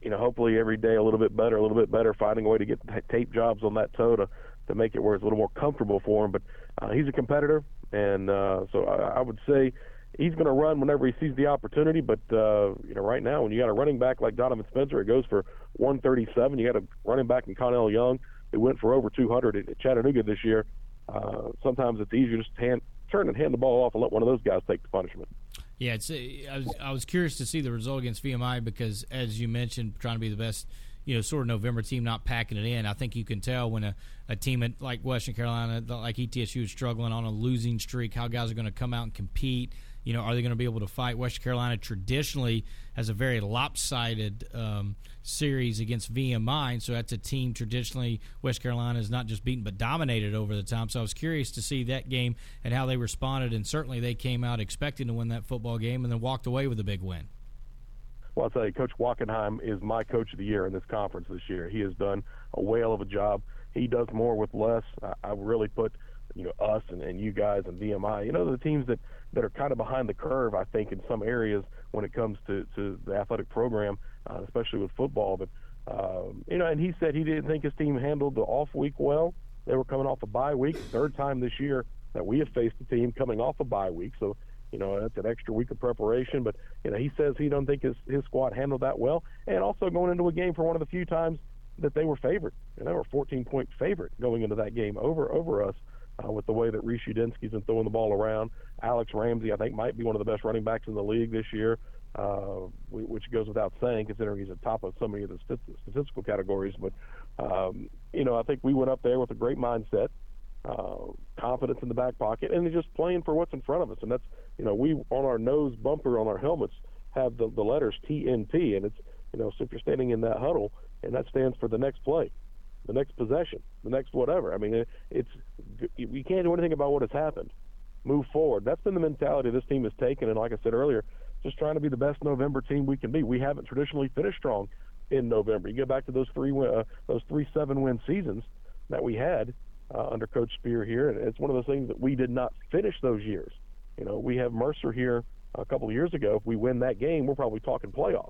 you know, hopefully every day a little bit better, a little bit better, finding a way to get tape jobs on that toe to, to make it where it's a little more comfortable for him. But uh, he's a competitor, and uh, so I, I would say he's going to run whenever he sees the opportunity. But, uh, you know, right now when you got a running back like Donovan Spencer, it goes for one thirty-seven. You got a running back in Connell Young who went for over two hundred at Chattanooga this year. Uh, sometimes it's easier just to hand, turn and hand the ball off and let one of those guys take the punishment. Yeah, it's, I was I was curious to see the result against V M I because, as you mentioned, trying to be the best, you know, sort of November team, not packing it in. I think you can tell when a, a team at, like Western Carolina, like E T S U, is struggling on a losing streak, how guys are going to come out and compete. You know, are they going to be able to fight? Western Carolina traditionally has a very lopsided um, series against V M I, and so that's a team traditionally West Carolina is not just beaten but dominated over the time. So I was curious to see that game and how they responded, and certainly they came out expecting to win that football game and then walked away with a big win. Well, I'll tell you, Coach Wackenheim is my coach of the year in this conference this year. He has done a whale of a job. He does more with less. I, I really put – you know, us and, and you guys and V M I, you know, the teams that, that are kind of behind the curve, I think, in some areas when it comes to, to the athletic program, uh, especially with football. But, um, you know, and he said he didn't think his team handled the off week well. They were coming off a bye week, third time this year that we have faced a team coming off a bye week. So, you know, that's an extra week of preparation. But, you know, he says he don't think his, his squad handled that well. And also going into a game for one of the few times that they were favored. And they were fourteen-point favorite going into that game over over us. Uh, with the way that Reece Udinski's been throwing the ball around. Alex Ramsey, I think, might be one of the best running backs in the league this year, uh, which goes without saying considering he's at top of so many of the statistical categories. But, um, you know, I think we went up there with a great mindset, uh, confidence in the back pocket, and just playing for what's in front of us. And that's, you know, we on our nose bumper on our helmets have the, the letters T N P, and it's, you know, so if you're standing in that huddle, and that stands for the next play, the next possession, the next whatever. I mean, it's you can't do anything about what has happened. Move forward. That's been the mentality this team has taken. And like I said earlier, just trying to be the best November team we can be. We haven't traditionally finished strong in November. You go back to those three uh, those three seven-win seasons that we had uh, under Coach Spear here. And it's one of those things that we did not finish those years. You know, we have Mercer here a couple of years ago. If we win that game, we're probably talking playoffs.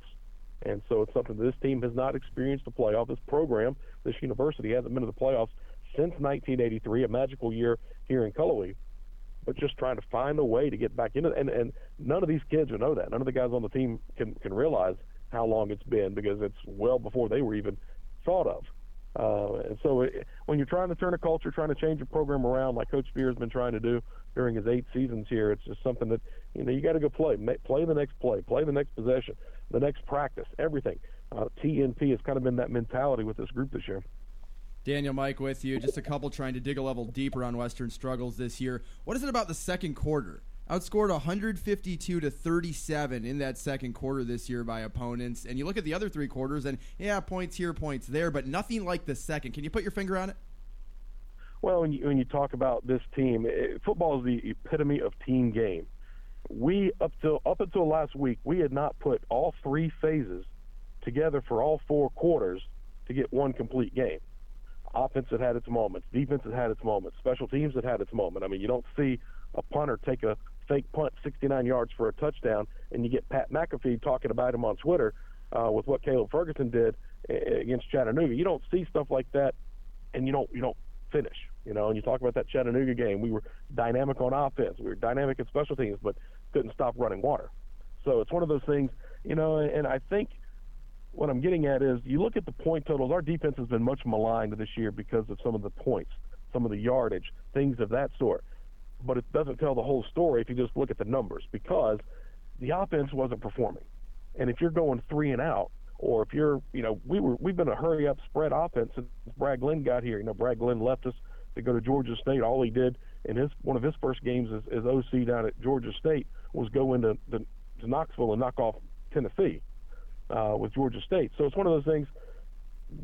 And so it's something that this team has not experienced a playoff. This program, this university, hasn't been to the playoffs since nineteen eighty-three, a magical year here in Cullowhee. But just trying to find a way to get back into it. And, and none of these kids will know that. None of the guys on the team can, can realize how long it's been because it's well before they were even thought of. Uh, and so it, when you're trying to turn a culture, trying to change a program around like Coach Spear has been trying to do during his eight seasons here, it's just something that, you know, you got to go play. Play the next play. Play the next possession. The next practice, everything. Uh, T N P has kind of been that mentality with this group this year. Daniel, Mike with you. Just a couple trying to dig a level deeper on Western struggles this year. What is it about the second quarter? Outscored one fifty-two to thirty-seven in that second quarter this year by opponents. And you look at the other three quarters and, yeah, points here, points there, but nothing like the second. Can you put your finger on it? Well, when you, when you talk about this team, it, football is the epitome of team game. We, up till up until last week, we had not put all three phases together for all four quarters to get one complete game. Offense had had its moments. Defense had had its moments. Special teams had had its moment. I mean, you don't see a punter take a fake punt sixty-nine yards for a touchdown, and you get Pat McAfee talking about him on Twitter uh, with what Caleb Ferguson did against Chattanooga. You don't see stuff like that, and you don't you don't finish. You know, and you talk about that Chattanooga game. We were dynamic on offense. We were dynamic in special teams, but couldn't stop running water. So it's one of those things, you know, and I think what I'm getting at is you look at the point totals. Our defense has been much maligned this year because of some of the points, some of the yardage, things of that sort. But it doesn't tell the whole story if you just look at the numbers because the offense wasn't performing. And if you're going three and out, or if you're, you know, we were, we've been a hurry-up spread offense since Brad Glenn got here. You know, Brad Glenn left us to go to Georgia State. All he did in his one of his first games as, as O C down at Georgia State was go into the, to Knoxville and knock off Tennessee uh, with Georgia State. So it's one of those things,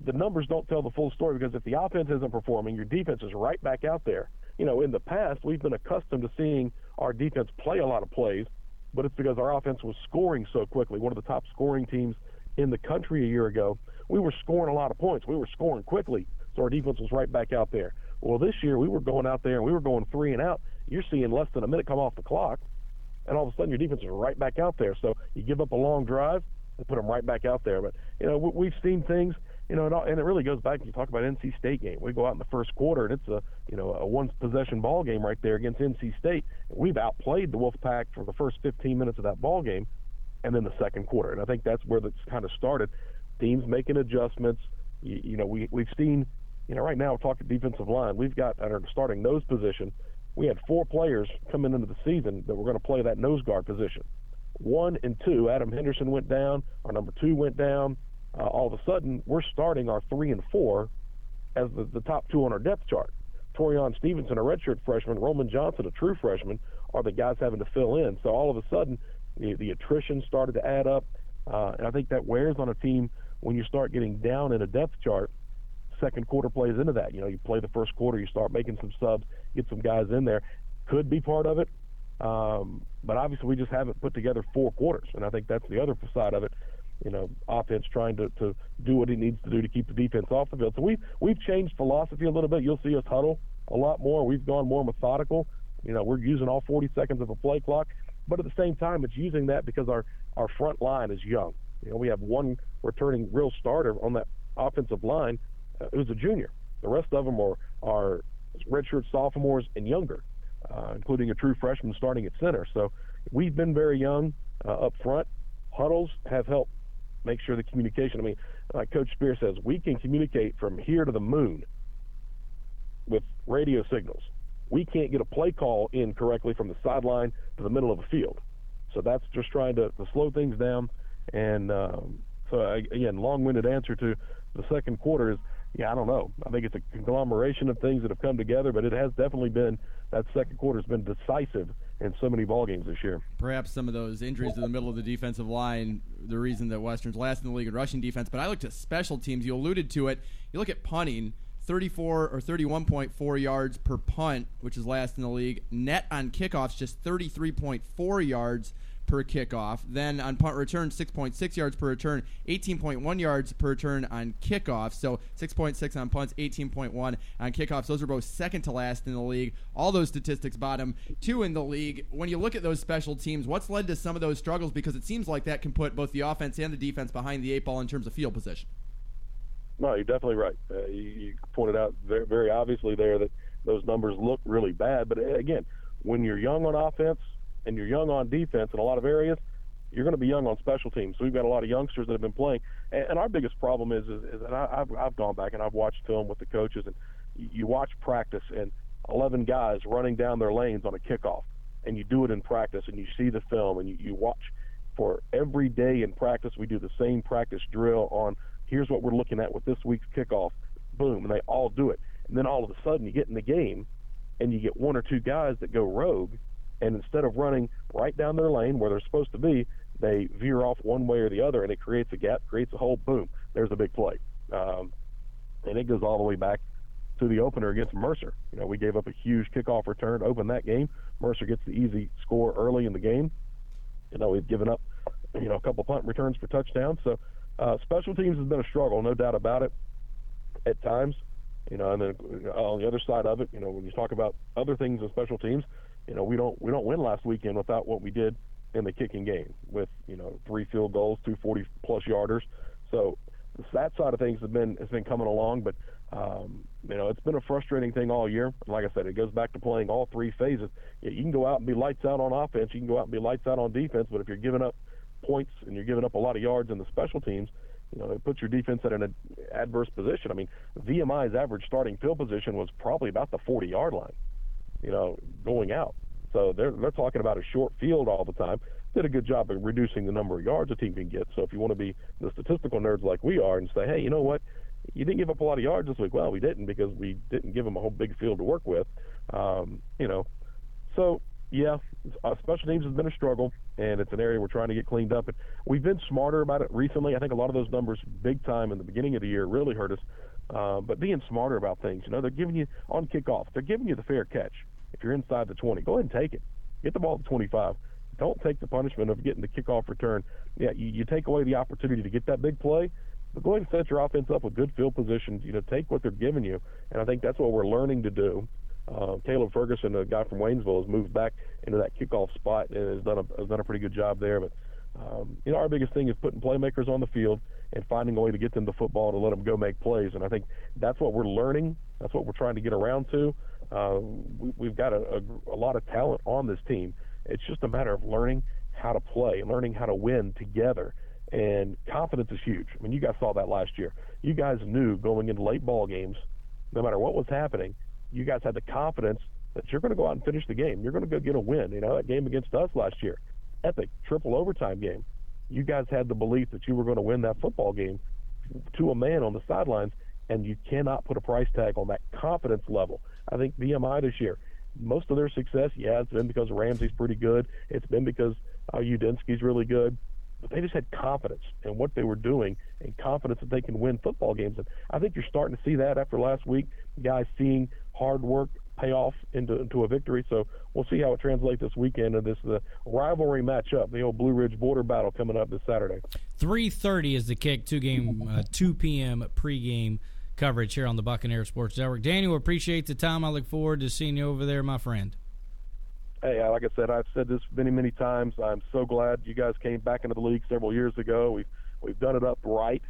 the numbers don't tell the full story because if the offense isn't performing, your defense is right back out there. You know, in the past, we've been accustomed to seeing our defense play a lot of plays, but it's because our offense was scoring so quickly. One of the top scoring teams in the country a year ago we were scoring a lot of points. We were scoring quickly, so our defense was right back out there. Well, this year we were going out there and we were going three and out. You're seeing less than a minute come off the clock, and all of a sudden your defense is right back out there. So you give up a long drive and put them right back out there. But, you know, we've seen things, you know, and, all, and it really goes back. You talk about N C State game. We go out in the first quarter and it's a, you know, a one-possession ball game right there against N C State. We've outplayed the Wolfpack for the first fifteen minutes of that ball game, and then the second quarter. And I think that's where that's kind of started. Teams making adjustments. You, you know, we, we've seen, you know, right now, talking defensive line, we've got at our starting nose position, we had four players coming into the season that were going to play that nose guard position. One and two, Adam Henderson went down, our number two went down. Uh, all of a sudden, we're starting our three and four as the, the top two on our depth chart. Torion Stevenson, a redshirt freshman, Roman Johnson, a true freshman, are the guys having to fill in. So all of a sudden, the, the attrition started to add up, uh, and I think that wears on a team when you start getting down in a depth chart. Second quarter plays into that. You know, you play the first quarter, you start making some subs, get some guys in there. Could be part of it, um, but obviously we just haven't put together four quarters, and I think that's the other side of it. You know, offense trying to, to do what he needs to do to keep the defense off the field. So we've, we've changed philosophy a little bit. You'll see us huddle a lot more. We've gone more methodical. You know, we're using all forty seconds of a play clock, but at the same time, it's using that because our, our front line is young. You know, we have one returning real starter on that offensive line. It was a junior. The rest of them are, are redshirt sophomores and younger, uh, including a true freshman starting at center. So we've been very young uh, up front. Huddles have helped make sure the communication. I mean, like Coach Spear says, we can communicate from here to the moon with radio signals. We can't get a play call in correctly from the sideline to the middle of a field. So that's just trying to, to slow things down. And um, so, again, long-winded answer to the second quarter is, yeah, I don't know. I think it's a conglomeration of things that have come together, but it has definitely been that second quarter has been decisive in so many ball games this year. Perhaps some of those injuries in the middle of the defensive line, the reason that Western's last in the league in rushing defense. But I looked at special teams. You alluded to it. You look at punting, thirty-four or thirty-one point four yards per punt, which is last in the league. Net on kickoffs, just thirty-three point four yards per kickoff. Then on punt return, six point six yards per return, eighteen point one yards per return on kickoffs. So six point six on punts, eighteen point one on kickoffs. Those are both second to last in the league. All those statistics bottom two in the league. When you look at those special teams, what's led to some of those struggles? Because it seems like that can put both the offense and the defense behind the eight ball in terms of field position. No, you're definitely right. Uh, you, you pointed out very, very obviously there that those numbers look really bad. But again, when you're young on offense, and you're young on defense in a lot of areas, you're going to be young on special teams. So we've got a lot of youngsters that have been playing. And, and our biggest problem is, is, is and I, I've, I've gone back and I've watched film with the coaches, and you watch practice and eleven guys running down their lanes on a kickoff, and you do it in practice, and you see the film, and you, you watch for every day in practice. We do the same practice drill on here's what we're looking at with this week's kickoff, boom, and they all do it. And then all of a sudden you get in the game and you get one or two guys that go rogue, and instead of running right down their lane where they're supposed to be, they veer off one way or the other, and it creates a gap, creates a hole, boom, there's a big play. Um, and it goes all the way back to the opener against Mercer. You know, we gave up a huge kickoff return to open that game. Mercer gets the easy score early in the game. You know, we've given up, you know, a couple punt returns for touchdowns. So uh, special teams has been a struggle, no doubt about it, at times. You know, and then on the other side of it, you know, when you talk about other things in special teams, you know, we don't we don't win last weekend without what we did in the kicking game with, you know, three field goals, two forty-plus yarders. So that side of things has been has been coming along, but, um, you know, it's been a frustrating thing all year. Like I said, it goes back to playing all three phases. You can go out and be lights out on offense. You can go out and be lights out on defense, but if you're giving up points and you're giving up a lot of yards in the special teams, you know, it puts your defense at an adverse position. I mean, V M I's average starting field position was probably about the forty-yard line, you know, going out. So they're they're talking about a short field all the time. Did a good job of reducing the number of yards a team can get. So if you want to be the statistical nerds like we are and say, hey, you know what, you didn't give up a lot of yards this week. Well, we didn't because we didn't give them a whole big field to work with, um, you know. So, yeah, special teams has been a struggle, and it's an area we're trying to get cleaned up. And we've been smarter about it recently. I think a lot of those numbers big time in the beginning of the year really hurt us. Uh, but being smarter about things, you know, they're giving you on kickoff, they're giving you the fair catch. If you're inside the twenty, go ahead and take it. Get the ball to twenty-five. Don't take the punishment of getting the kickoff return. Yeah, you, you take away the opportunity to get that big play, But go ahead and set your offense up with good field positions. You know, take what they're giving you, and I think that's what we're learning to do. Uh, Caleb Ferguson, a guy from Waynesville, has moved back into that kickoff spot and has done a has done a pretty good job there. But um, you know, our biggest thing is putting playmakers on the field and finding a way to get them the football to let them go make plays. And I think that's what we're learning. That's what we're trying to get around to. Uh, we, we've got a, a, a lot of talent on this team. It's just a matter of learning how to play and learning how to win together. And confidence is huge. I mean, you guys saw that last year. You guys knew going into late ball games, no matter what was happening, you guys had the confidence that you're going to go out and finish the game. You're going to go get a win. You know, that game against us last year, epic triple overtime game. You guys had the belief that you were going to win that football game to a man on the sidelines, and you cannot put a price tag on that confidence level. I think V M I this year, most of their success, yeah, it's been because Ramsey's pretty good. It's been because uh, Udinski's really good. But they just had confidence in what they were doing and confidence that they can win football games. And I think you're starting to see that after last week, guys seeing hard work pay off into, into a victory. So we'll see how it translates this weekend and this uh, rivalry matchup, the old Blue Ridge border battle coming up this Saturday. three thirty is the kick, two game, uh, two p.m. pregame coverage here on the Buccaneer Sports Network. Daniel, appreciate the time. I look forward to seeing you over there, my friend. Hey, like I said, I've said this many, many times. I'm so glad you guys came back into the league several years ago. We've we've done it up right.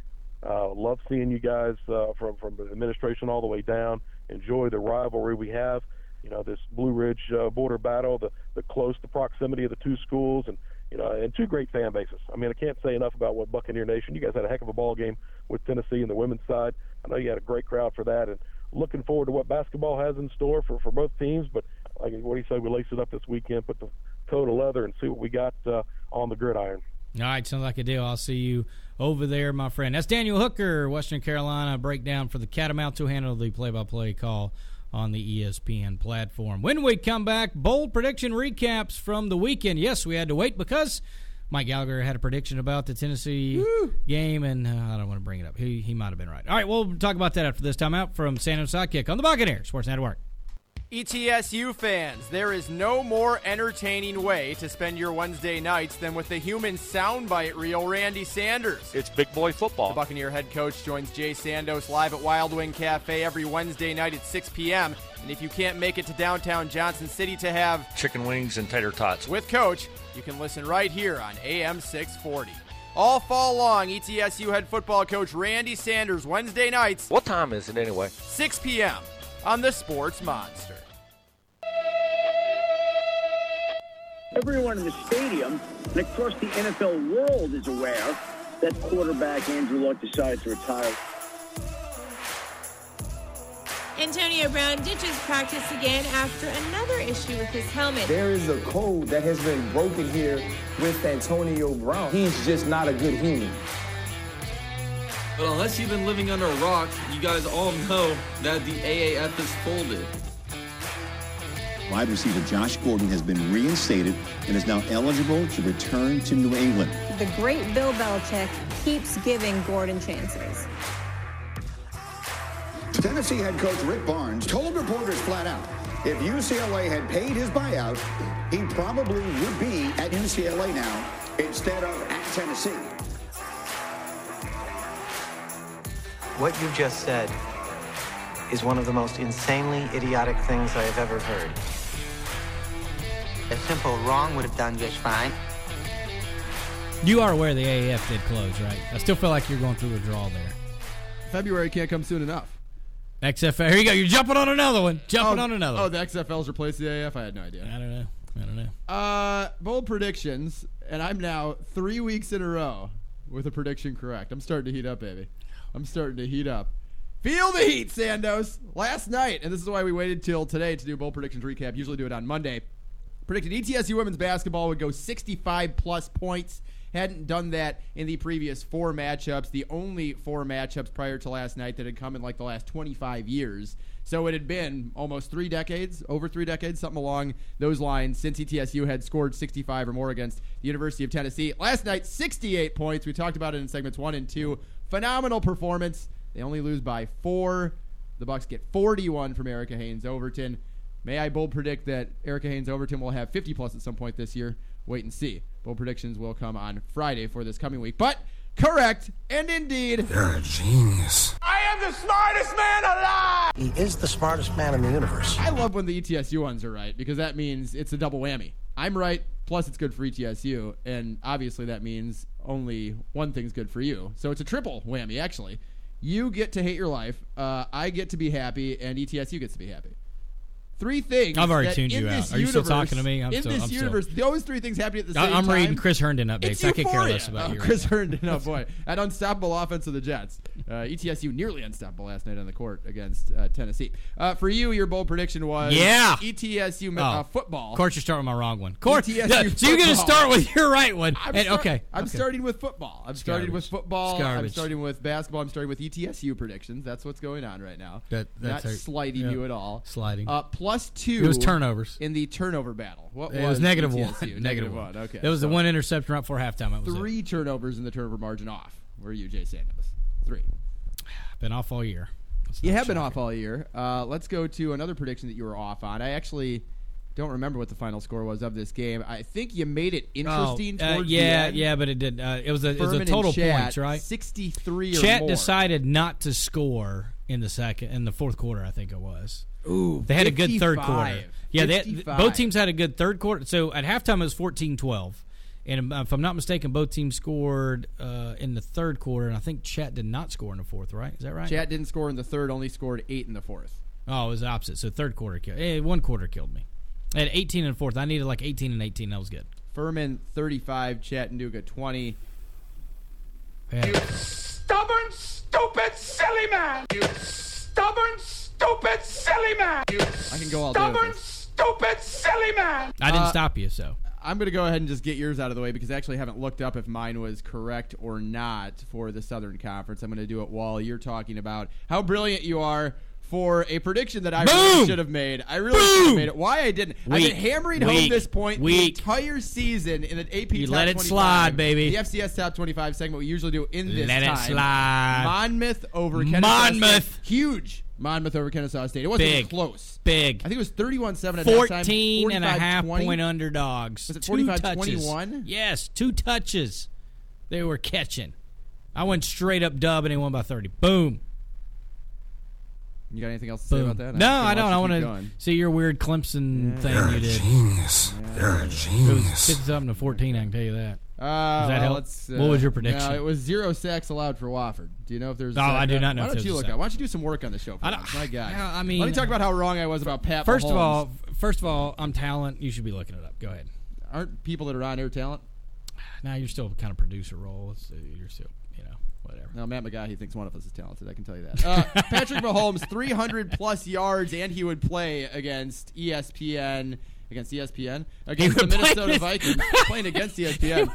Uh, love seeing you guys uh, from from the administration all the way down. Enjoy the rivalry we have. You know, this Blue Ridge uh, border battle, the the close, the proximity of the two schools, and you know, and two great fan bases. I mean, I can't say enough about what Buccaneer Nation. You guys had a heck of a ball game with Tennessee and the women's side. I know you had a great crowd for that, and looking forward to what basketball has in store for for both teams, but. Like what he said, we lace it up this weekend, put the toe to leather, and see what we got uh, on the gridiron. All right, sounds like a deal. I'll see you over there, my friend. That's Daniel Hooker, Western Carolina breakdown for the Catamount to handle the play-by-play call on the E S P N platform. When we come back, bold prediction recaps from the weekend. Yes, we had to wait because Mike Gallagher had a prediction about the Tennessee Woo. game, and uh, I don't want to bring it up. He, he might have been right. All right, we'll talk about that after this timeout from San Jose Sidekick on the Buccaneer Sports Network. E T S U fans, there is no more entertaining way to spend your Wednesday nights than with the human soundbite reel Randy Sanders. It's big boy football. The Buccaneer head coach joins Jay Sandos live at Wild Wing Cafe every Wednesday night at six p.m. And if you can't make it to downtown Johnson City to have chicken wings and tater tots with Coach, you can listen right here on A M six forty. All fall long, E T S U head football coach Randy Sanders Wednesday nights. What time is it anyway? six p.m. on the Sports Monster. Everyone in the stadium and across the N F L world is aware that quarterback Andrew Luck decided to retire. Antonio Brown ditches practice again after another issue with his helmet. There is a code that has been broken here with Antonio Brown. He's just not a good human. But unless you've been living under a rock, you guys all know that the A A F is folded. Wide receiver Josh Gordon has been reinstated and is now eligible to return to New England. The great Bill Belichick keeps giving Gordon chances. Tennessee head coach Rick Barnes told reporters flat out, if U C L A had paid his buyout, he probably would be at U C L A now instead of at Tennessee. What you just said is one of the most insanely idiotic things I have ever heard. A simple wrong would have done just fine. You are aware the A A F did close, right? I still feel like you're going through withdrawal there. February can't come soon enough. X F L, here you go. You're jumping on another one. Jumping oh, on another one. Oh, the X F L's replaced the A A F? I had no idea. I don't know. I don't know. Uh, bold predictions, and I'm now three weeks in a row with a prediction correct. I'm starting to heat up, baby. I'm starting to heat up. Feel the heat, Sandos. Last night, and this is why we waited till today to do bold predictions recap. Usually do it on Monday. Predicted E T S U women's basketball would go sixty-five plus points. Hadn't done that in the previous four matchups, the only four matchups prior to last night that had come in like the last twenty-five years. So it had been almost three decades, over three decades, something along those lines, since E T S U had scored sixty-five or more against the University of Tennessee. Last night, sixty-eight points. We talked about it in segments one and two. Phenomenal performance. They only lose by four. The Bucs get forty-one from Erica Haynes-Overton. May I bold predict that Erica Haynes-Overton will have fifty plus at some point this year? Wait and see. Bold predictions will come on Friday for this coming week. But correct, and indeed... You're a genius. I am the smartest man alive! He is the smartest man in the universe. I love when the E T S U ones are right, because that means it's a double whammy. I'm right, plus it's good for E T S U, and obviously that means only one thing's good for you. So it's a triple whammy, actually. You get to hate your life, uh, I get to be happy, and E T S U gets to be happy. Three things. I've already tuned you out. Are you still talking to me? I'm in this universe, those three things happen at the same time. I'm reading Chris Herndon up, Bakes. I could care less about you. Chris Herndon, oh boy. An unstoppable offense of the Jets. Uh, E T S U nearly unstoppable last night on the court against uh, Tennessee. Uh, for you, your bold prediction was yeah. E T S U uh, football. Of course, you're starting with my wrong one. Court, E T S U yeah, so you're going to start with your right one. I'm and, start, okay. I'm okay. starting with football. I'm starting with football. I'm starting with basketball. I'm starting with E T S U predictions. That's what's going on right now. That, that's Not sliding you at all. Sliding. Plus two. It was turnovers. In the turnover battle. What it was, was negative one. Negative, negative one. Okay. That was so the one interception right before halftime. It was three it. turnovers in the turnover margin off. Where are you, Jay Santos? Three. Been off all year. You have shocking. been off all year. Uh, let's go to another prediction that you were off on. I actually don't remember what the final score was of this game. I think you made it interesting oh, uh, towards yeah, the end. Yeah, but it did. Uh, it, was a, it was a total Chat, points, right? sixty-three or Chat more. Chat decided not to score in the second, in the fourth quarter, I think it was. Ooh, they had fifty-five. A good third quarter. Yeah, they had, both teams had a good third quarter. So at halftime, it was fourteen twelve. And if I'm not mistaken, both teams scored uh, in the third quarter. And I think Chat did not score in the fourth, right? Is that right? Chat didn't score in the third, only scored eight in the fourth. Oh, it was the opposite. So third quarter killed. Eh, one quarter killed me. At eighteen and fourth, I needed like eighteen and eighteen. That was good. Furman, thirty-five. Chattanooga, twenty. Yeah. You stubborn, stupid, silly man. You stubborn, stupid. Stupid, silly man! You I can go all stubborn, stupid, silly man! I didn't uh, stop you, so. I'm going to go ahead and just get yours out of the way because I actually haven't looked up if mine was correct or not for the Southern Conference. I'm going to do it while you're talking about how brilliant you are for a prediction that I Boom! really should have made. I really Boom! should have made it. Why I didn't. Weak. I've been hammering Weak. home this point Weak. the entire season in an A P you top twenty-five. You let it slide, baby. The F C S Top twenty-five segment we usually do in this let time. Let it slide. Monmouth over Kennesaw Monmouth. State. Huge. Monmouth over Kennesaw State. It wasn't big, even close. Big. I think it was thirty-one seven at that time. fourteen and a half twenty. Point underdogs. Was it forty-five twenty-one? Yes, two touches. They were catching. I went straight up dub and they won by thirty. Boom. You got anything else to Boom. say about that? I no, I don't. I want to see your weird Clemson yeah. thing They're you did. They're a genius. Yeah. They're a genius. fifty-something to fourteen, I can tell you that. Uh, that well, uh, what was your prediction? No, it was zero sacks allowed for Wofford. Do you know if there's? Oh, no, I do not know. Why don't you look up? Why don't you do some work on the show? For I don't, my God. No, I mean, let me talk about how wrong I was about Pat. First Mahomes. of all, first of all, I'm talent. You should be looking it up. Go ahead. Aren't people that are on air talent? Now nah, you're still kind of producer role. So you're still, you know, whatever. No, Matt Magee thinks one of us is talented. I can tell you that. Uh, Patrick Mahomes, three hundred plus yards, and he would play against E S P N. Against E S P N, against the Minnesota Vikings, playing against E S P N.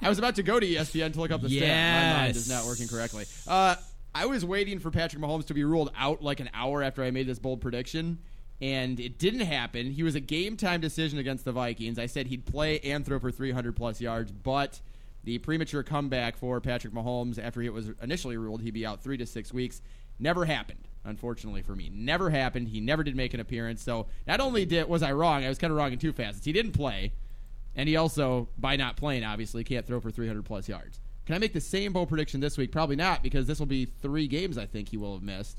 I was about to go to E S P N to look up the yes. stat. My mind is not working correctly. Uh, I was waiting for Patrick Mahomes to be ruled out like an hour after I made this bold prediction, and it didn't happen. He was a game-time decision against the Vikings. I said he'd play and throw for three hundred plus yards, but the premature comeback for Patrick Mahomes after he was initially ruled he'd be out three to six weeks never happened. Unfortunately for me, never happened. He never did make an appearance. So not only did was I wrong, I was kind of wrong in two facets. He didn't play, and he also, by not playing, obviously can't throw for three hundred plus yards. Can I make the same bowl prediction this week? Probably not, because this will be three games I think he will have missed,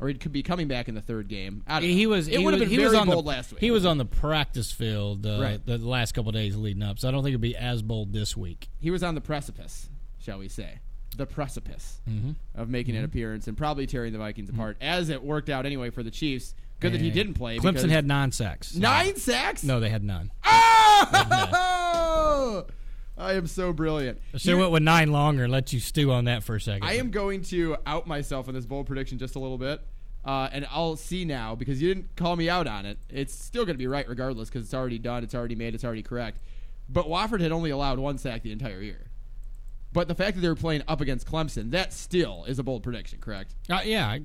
or he could be coming back in the third game. I don't know. He was. It would have been very bold last week. He was on the practice field uh, right. the last couple of days leading up, so I don't think it'll be as bold this week. He was on the precipice, shall we say. The precipice mm-hmm. of making mm-hmm. an appearance and probably tearing the Vikings mm-hmm. apart, as it worked out anyway for the Chiefs. Good yeah, that he didn't play. Clemson had nine sacks. So. Nine sacks? No, they had none. Oh! Had none. I am so brilliant. So you went with nine longer and let you stew on that for a second. I am going to out myself in this bold prediction just a little bit, uh, and I'll see now because you didn't call me out on it. It's still going to be right regardless because it's already done, it's already made, it's already correct. But Wofford had only allowed one sack the entire year. But the fact that they were playing up against Clemson, that still is a bold prediction, correct? Uh, yeah. I,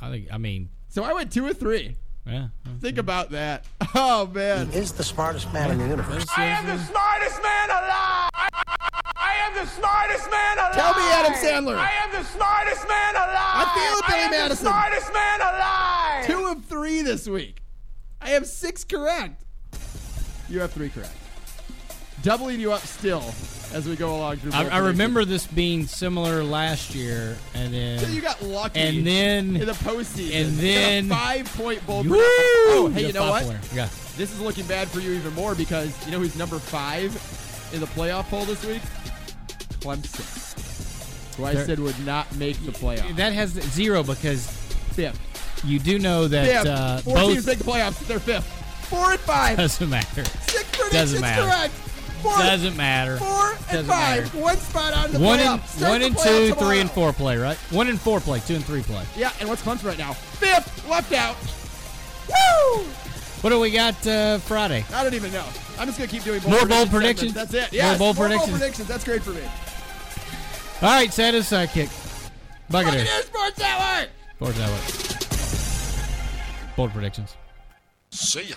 I think, I mean. So I went two or three. Yeah. Okay. Think about that. Oh, man. He is the smartest man in the universe. I am the smartest man alive. I, I am the smartest man alive. Tell me, Adam Sandler. I am the smartest man alive. I feel it, Billy Madison. I am the smartest man alive. Two of three this week. I have six correct. You have three correct. Doubling you up still as we go along through. I, I remember this being similar last year, and then so you got lucky, and then in the postseason, and then five point bowl. Woo! Oh, hey, you, you know what? Yeah. This is looking bad for you even more because you know who's number five in the playoff poll this week? Clemson, who I They're, said would not make the playoff. That has zero because fifth. You do know that uh, four both teams make the playoffs. They're fifth. Four and five. Doesn't matter. Six predictions correct. Four, doesn't matter. Four and doesn't five. Matter. One spot out of the one playoff. And, one and two, tomorrow. Three and four play, right? One and four play, two and three play. Yeah, and what's Clemson right now? Fifth, left out. Woo! What do we got uh, Friday? I don't even know. I'm just going to keep doing bold more bold predictions. That's it. Yes, more bold predictions. Bold predictions. That's great for me. All right, Santa's sidekick. Buccaneer Sports Network. Sports Network. Bold predictions. See ya.